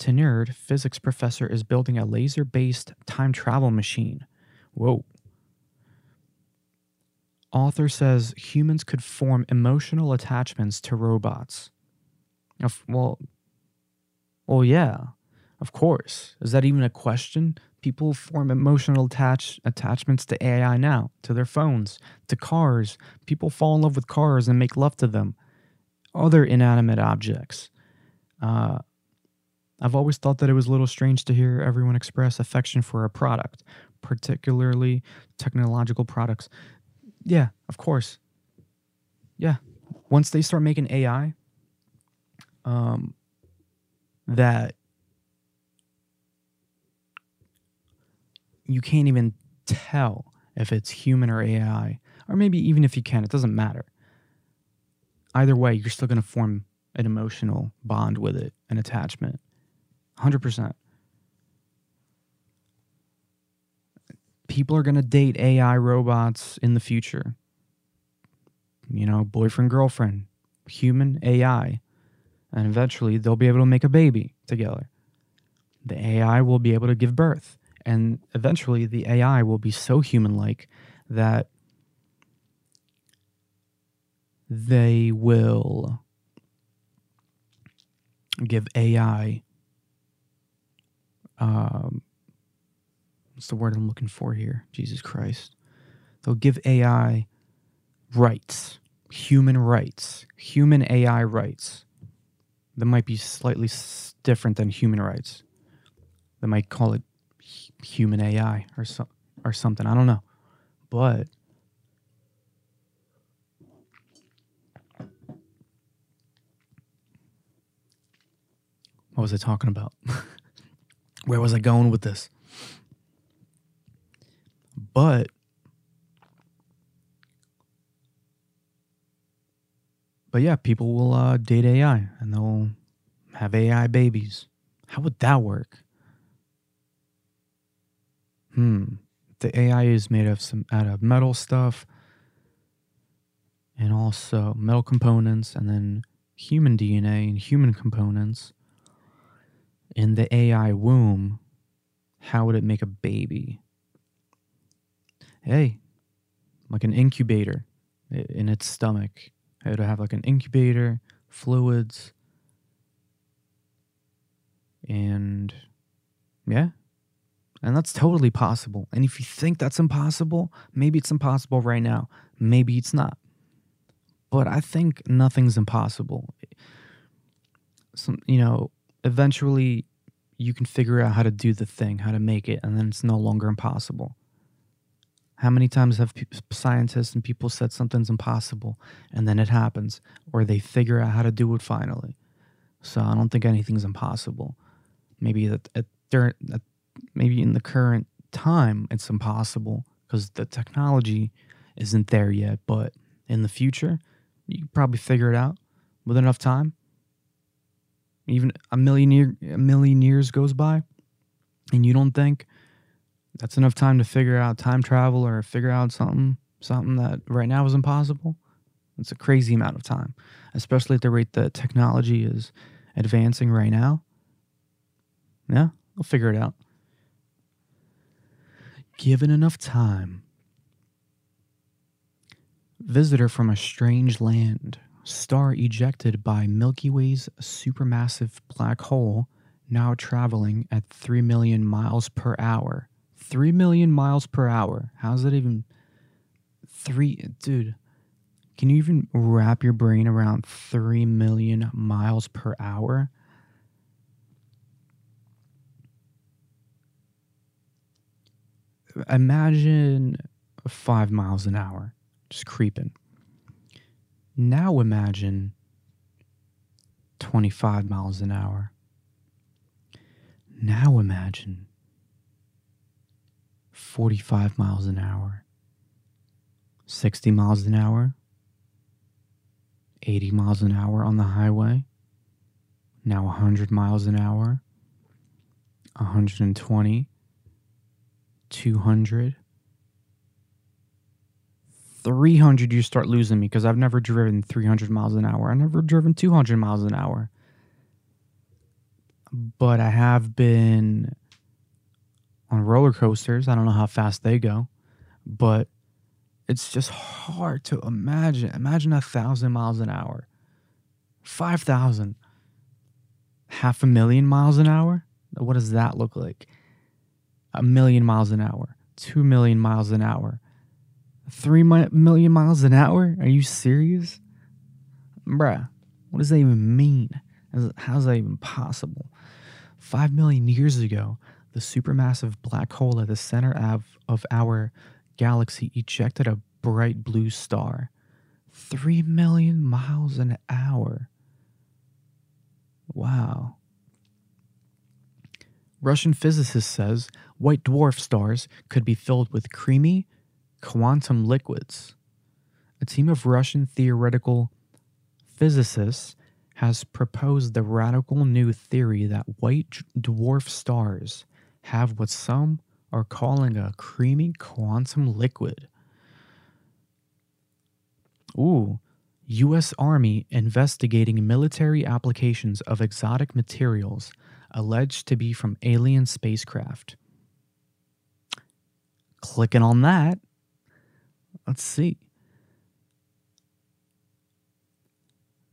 tenured physics professor is building a laser-based time travel machine. Whoa. Author says humans could form emotional attachments to robots. Well... Oh yeah, of course. Is that even a question? People form emotional attach attachments to A I now, to their phones, to cars. People fall in love with cars and make love to them. Other inanimate objects. Uh, I've always thought that it was a little strange to hear everyone express affection for a product, particularly technological products. Yeah, of course. Yeah. Once they start making A I... Um, that you can't even tell if it's human or A I. Or maybe even if you can, it doesn't matter. Either way, you're still going to form an emotional bond with it, an attachment. one hundred percent. People are going to date A I robots in the future. You know, boyfriend, girlfriend, human, A I. And eventually, they'll be able to make a baby together. The A I will be able to give birth. And eventually, the A I will be so human-like that they will give A I... Um, what's the word I'm looking for here? Jesus Christ. They'll give A I rights. Human rights. Human A I rights. That might be slightly different than human rights. They might call it human A I or, so, or something. I don't know. but what was I talking about? Where was I going with this? But But yeah, people will uh, date A I and they'll have A I babies. How would that work? Hmm. The A I is made of some out of metal stuff and also metal components, and then human D N A and human components. In the A I womb, how would it make a baby? Hey, like an incubator in its stomach. It would have like an incubator, fluids, and yeah. And that's totally possible. And if you think that's impossible, maybe it's impossible right now. Maybe it's not. But I think nothing's impossible. Some, you know, eventually you can figure out how to do the thing, how to make it, and then it's no longer impossible. How many times have people, scientists and people said something's impossible, and then it happens, or they figure out how to do it finally? So I don't think anything's impossible. Maybe that at, at, at, maybe in the current time it's impossible because the technology isn't there yet. But in the future, you can probably figure it out with enough time. Even a million year, a million years goes by, and you don't think that's enough time to figure out time travel or figure out something, something that right now is impossible. It's a crazy amount of time, especially at the rate that technology is advancing right now. Yeah, I'll figure it out. Given enough time. Visitor from a strange land. Star ejected by Milky Way's supermassive black hole, now traveling at three million miles per hour. three million miles per hour. How's that even? Three, dude, can you even wrap your brain around three million miles per hour? Imagine five miles an hour, just creeping. Now imagine twenty-five miles an hour. Now imagine forty-five miles an hour, sixty miles an hour, eighty miles an hour on the highway, now one hundred miles an hour, one hundred twenty, two hundred, three hundred. You start losing me because I've never driven three hundred miles an hour. I've never driven two hundred miles an hour. But I have been on roller coasters. I don't know how fast they go, but it's just hard to imagine. Imagine a thousand miles an hour, five thousand, half a million miles an hour. What does that look like? A million miles an hour, two million miles an hour, three mi- million miles an hour. Are you serious, bruh? What does that even mean? How's that even possible? Five million years ago, the supermassive black hole at the center of, of our galaxy ejected a bright blue star. Three million miles an hour. Wow. Russian physicist says white dwarf stars could be filled with creamy quantum liquids. A team of Russian theoretical physicists has proposed the radical new theory that white dwarf stars have what some are calling a creamy quantum liquid. Ooh, U S Army investigating military applications of exotic materials alleged to be from alien spacecraft. Clicking on that. Let's see.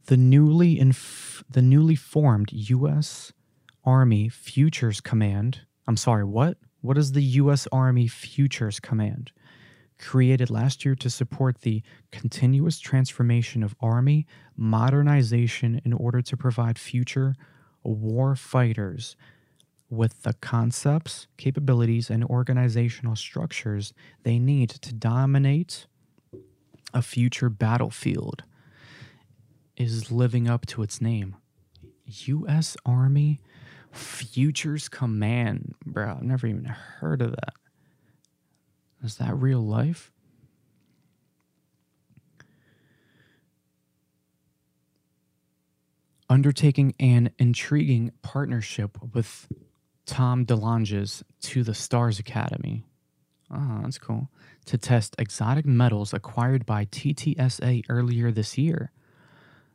The newly inf- the newly formed U S Army Futures Command. I'm sorry, what? What is the U S Army Futures Command? Created last year to support the continuous transformation of Army modernization in order to provide future war fighters with the concepts, capabilities, and organizational structures they need to dominate a future battlefield is living up to its name. U S Army Futures Command. Bro, I've never even heard of that. Is that real life? Undertaking an intriguing partnership with Tom DeLonge's To the Stars Academy. Oh, that's cool. To test exotic metals acquired by T T S A earlier this year.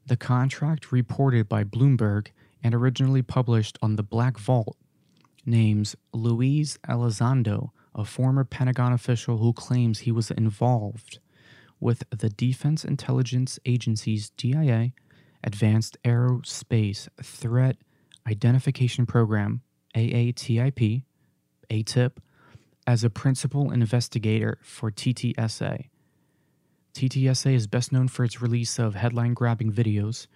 The contract, reported by Bloomberg and originally published on The Black Vault, names Luis Elizondo, a former Pentagon official who claims he was involved with the Defense Intelligence Agency's D I A Advanced Aerospace Threat Identification Program, A A T I P, A T I P, as a principal investigator for T T S A. T T S A is best known for its release of headline-grabbing videos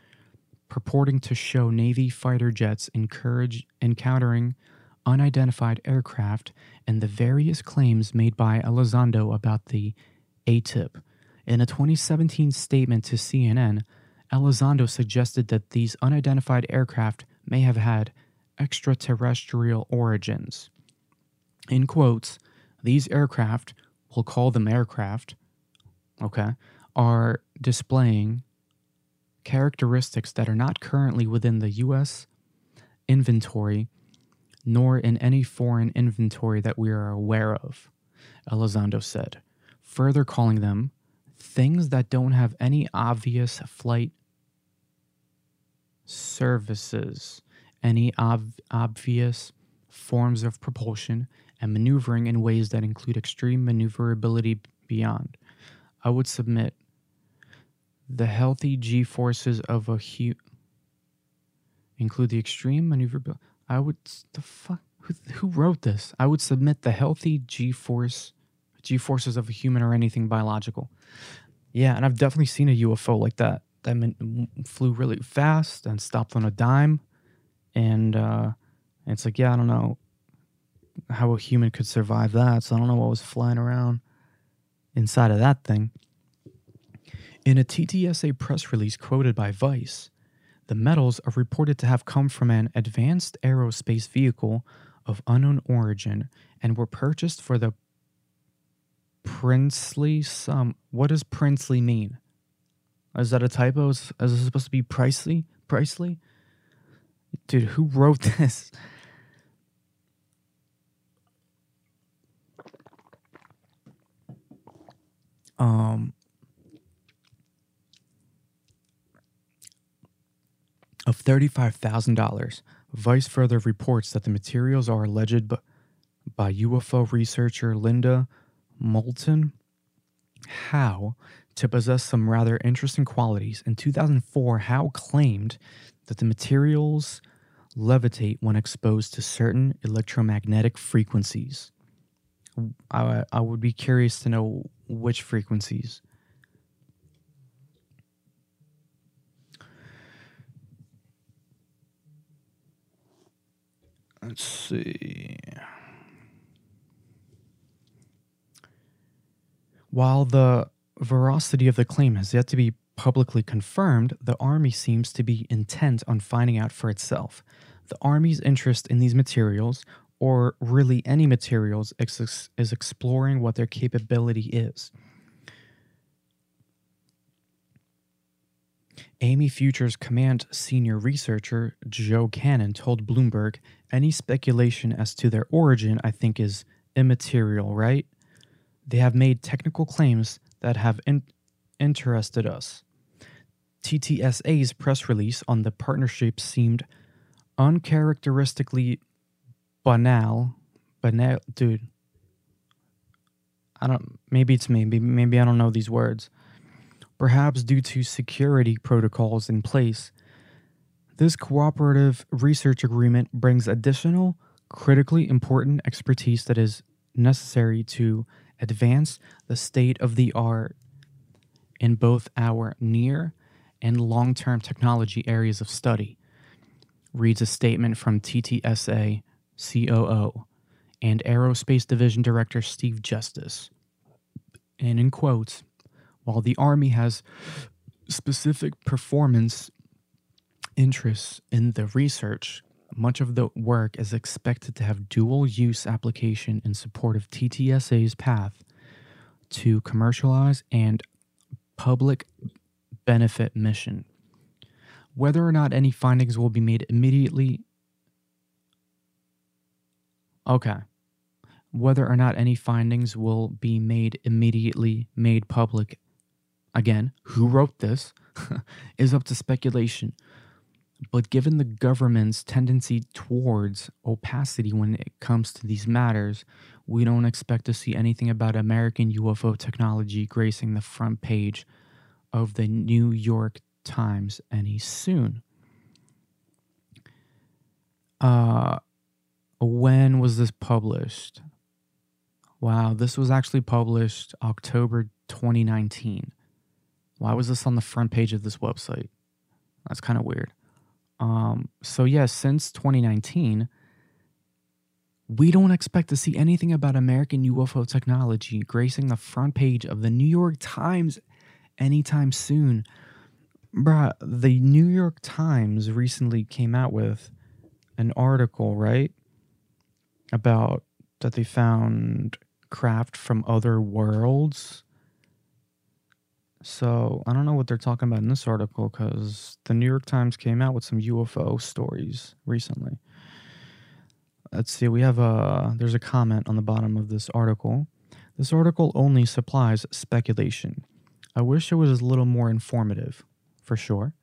purporting to show Navy fighter jets encourage encountering unidentified aircraft and the various claims made by Elizondo about the A T I P. In a twenty seventeen statement to C N N, Elizondo suggested that these unidentified aircraft may have had extraterrestrial origins. In quotes, these aircraft, we'll call them aircraft, okay, are displaying characteristics that are not currently within the U S inventory nor in any foreign inventory that we are aware of, Elizondo said, further calling them things that don't have any obvious flight services, any ob obvious forms of propulsion, and maneuvering in ways that include extreme maneuverability beyond. I would submit the healthy G-forces of a hu... include the extreme maneuverability... I would... The fuck? Who, who wrote this? I would submit the healthy G-force... G-forces of a human or anything biological. Yeah, and I've definitely seen a U F O like that. That mean, flew really fast and stopped on a dime. And uh, it's like, yeah, I don't know how a human could survive that. So I don't know what was flying around inside of that thing. In a T T S A press release quoted by Vice, the metals are reported to have come from an advanced aerospace vehicle of unknown origin and were purchased for the princely sum. What does princely mean? Is that a typo? Is, is this supposed to be pricely? Pricely? Dude, who wrote this? Um, of thirty-five thousand dollars. Vice further reports that the materials are alleged by U F O researcher Linda Moulton Howe to possess some rather interesting qualities. In two thousand four, Howe claimed that the materials levitate when exposed to certain electromagnetic frequencies. I, I would be curious to know which frequencies. Let's see... While the veracity of the claim has yet to be publicly confirmed, the Army seems to be intent on finding out for itself. The Army's interest in these materials, or really any materials, is exploring what their capability is. Army Futures Command senior researcher Joe Cannon told Bloomberg, "Any speculation as to their origin, I think, is immaterial, right? They have made technical claims that have in interested us." T T S A's press release on the partnership seemed uncharacteristically banal. Banal, dude. I don't. Maybe it's me. Maybe, maybe I don't know these words. Perhaps due to security protocols in place, this cooperative research agreement brings additional, critically important expertise that is necessary to advance the state of the art in both our near and long-term technology areas of study, reads a statement from T T S A C O O, and Aerospace Division Director Steve Justice. And in quotes, while the Army has specific performance interests in the research, much of the work is expected to have dual-use application in support of T T S A's path to commercialize and public benefit mission. Whether or not any findings will be made immediately... Okay. Whether or not any findings will be made immediately, made public, again, who wrote this, is up to speculation. But given the government's tendency towards opacity when it comes to these matters, we don't expect to see anything about American U F O technology gracing the front page of the New York Times any soon. Uh, when was this published? Wow, this was actually published October twenty nineteen. Why was this on the front page of this website? That's kind of weird. Um, so yeah, since twenty nineteen, we don't expect to see anything about American U F O technology gracing the front page of the New York Times anytime soon. Bruh, the New York Times recently came out with an article, right? About that they found craft from other worlds. So, I don't know what they're talking about in this article because the New York Times came out with some U F O stories recently. Let's see, we have a, there's a comment on the bottom of this article. This article only supplies speculation. I wish it was a little more informative, for sure.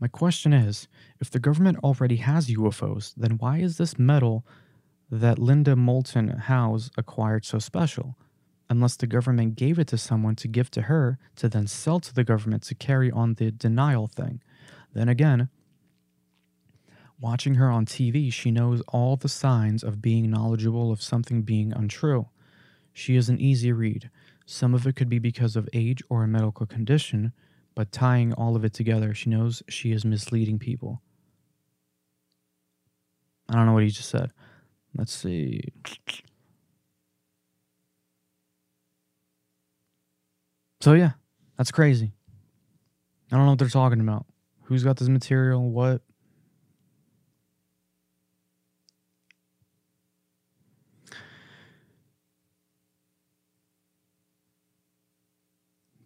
My question is, if the government already has U F Os, then why is this metal that Linda Moulton Howe acquired so special? Unless the government gave it to someone to give to her to then sell to the government to carry on the denial thing. Then again, watching her on T V, she knows all the signs of being knowledgeable of something being untrue. She is an easy read. Some of it could be because of age or a medical condition, but tying all of it together, she knows she is misleading people. I don't know what he just said. Let's see... So yeah, that's crazy. I don't know what they're talking about. Who's got this material? What?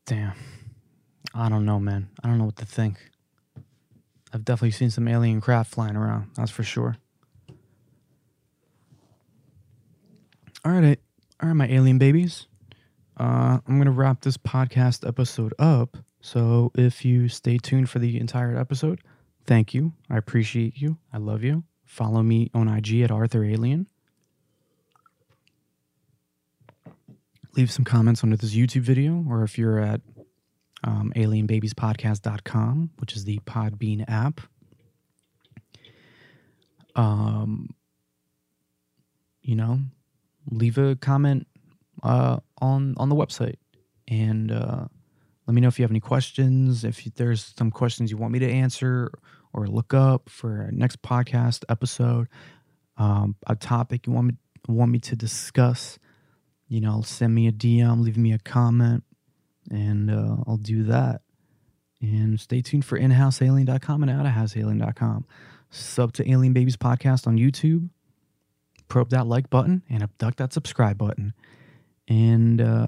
Damn. I don't know, man. I don't know what to think. I've definitely seen some alien craft flying around. That's for sure. All right. All right, my alien babies. Uh, I'm going to wrap this podcast episode up, so if you stay tuned for the entire episode, thank you. I appreciate you. I love you. Follow me on I G at Arthur Alien. Leave some comments under this YouTube video, or if you're at um, alien babies podcast dot com, which is the Podbean app. Um, you know, leave a comment uh, on, on the website, and uh, let me know if you have any questions, if you, there's some questions you want me to answer or look up for our next podcast episode, um, a topic you want me, want me to discuss, you know, send me a D M, leave me a comment, and uh, I'll do that. And stay tuned for in house alien dot com and out of house alien dot com. Sub to Alien Babies Podcast on YouTube, probe that like button, and abduct that subscribe button. And uh,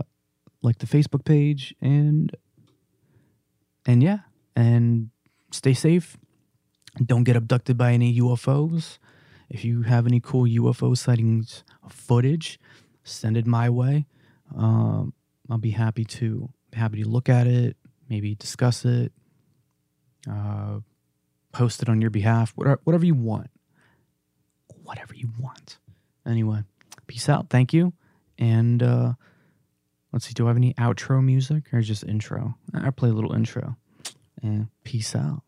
like the Facebook page, and and yeah, and stay safe. Don't get abducted by any U F Os. If you have any cool U F O sightings footage, send it my way. Um, I'll be happy to happy to look at it, maybe discuss it, uh, post it on your behalf, whatever, whatever you want, whatever you want. Anyway, peace out. Thank you. And uh, let's see, do I have any outro music or just intro? I'll play a little intro. And peace out.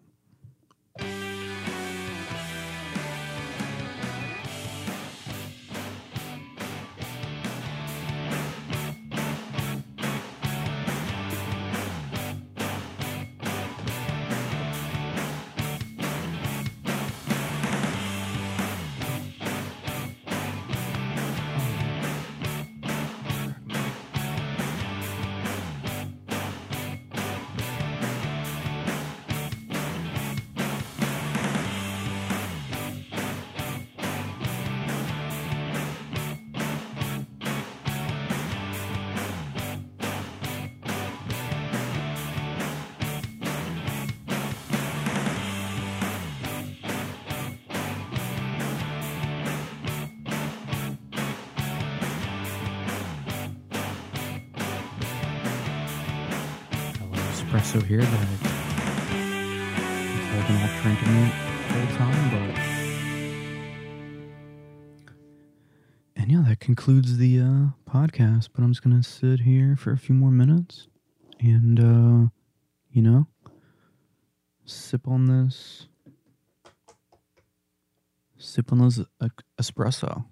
are so here that I've been off drinking the whole time. But and yeah, that concludes the uh, podcast. But I'm just gonna sit here for a few more minutes and uh, you know, sip on this, sip on this uh, espresso.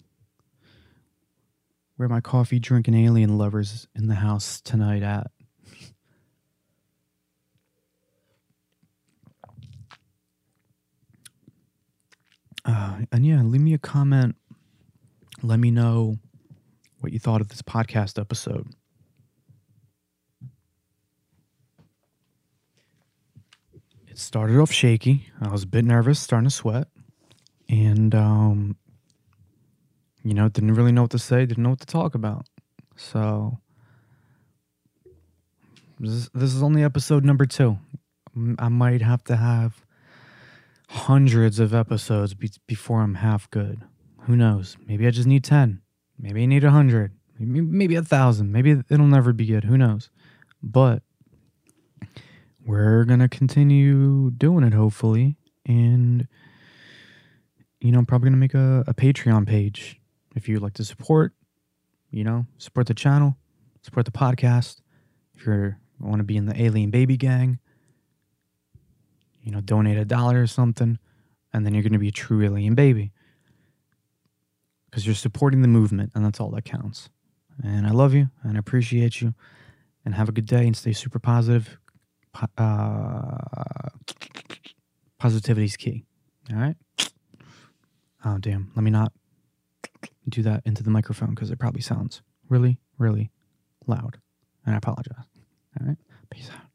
Where my coffee drinking alien lovers in the house tonight at? Uh, and yeah, leave me a comment. Let me know what you thought of this podcast episode. It started off shaky. I was a bit nervous, starting to sweat. And, um... you know, didn't really know what to say, didn't know what to talk about. So, this, this is only episode number two. I might have to have hundreds of episodes be- before I'm half good. Who knows? Maybe I just need ten. Maybe I need a hundred. Maybe, maybe a thousand. Maybe it'll never be good. Who knows? But we're going to continue doing it, hopefully. And, you know, I'm probably going to make a, a Patreon page. If you'd like to support, you know, support the channel, support the podcast. If you want to be in the Alien Baby Gang, you know, donate a dollar or something, and then you're going to be a true alien baby. Because you're supporting the movement, and that's all that counts. And I love you, and I appreciate you, and have a good day, and stay super positive. Po- uh, positivity's key. All right? Oh, damn. Let me not do that into the microphone because it probably sounds really, really loud. And I apologize. All right. Peace out.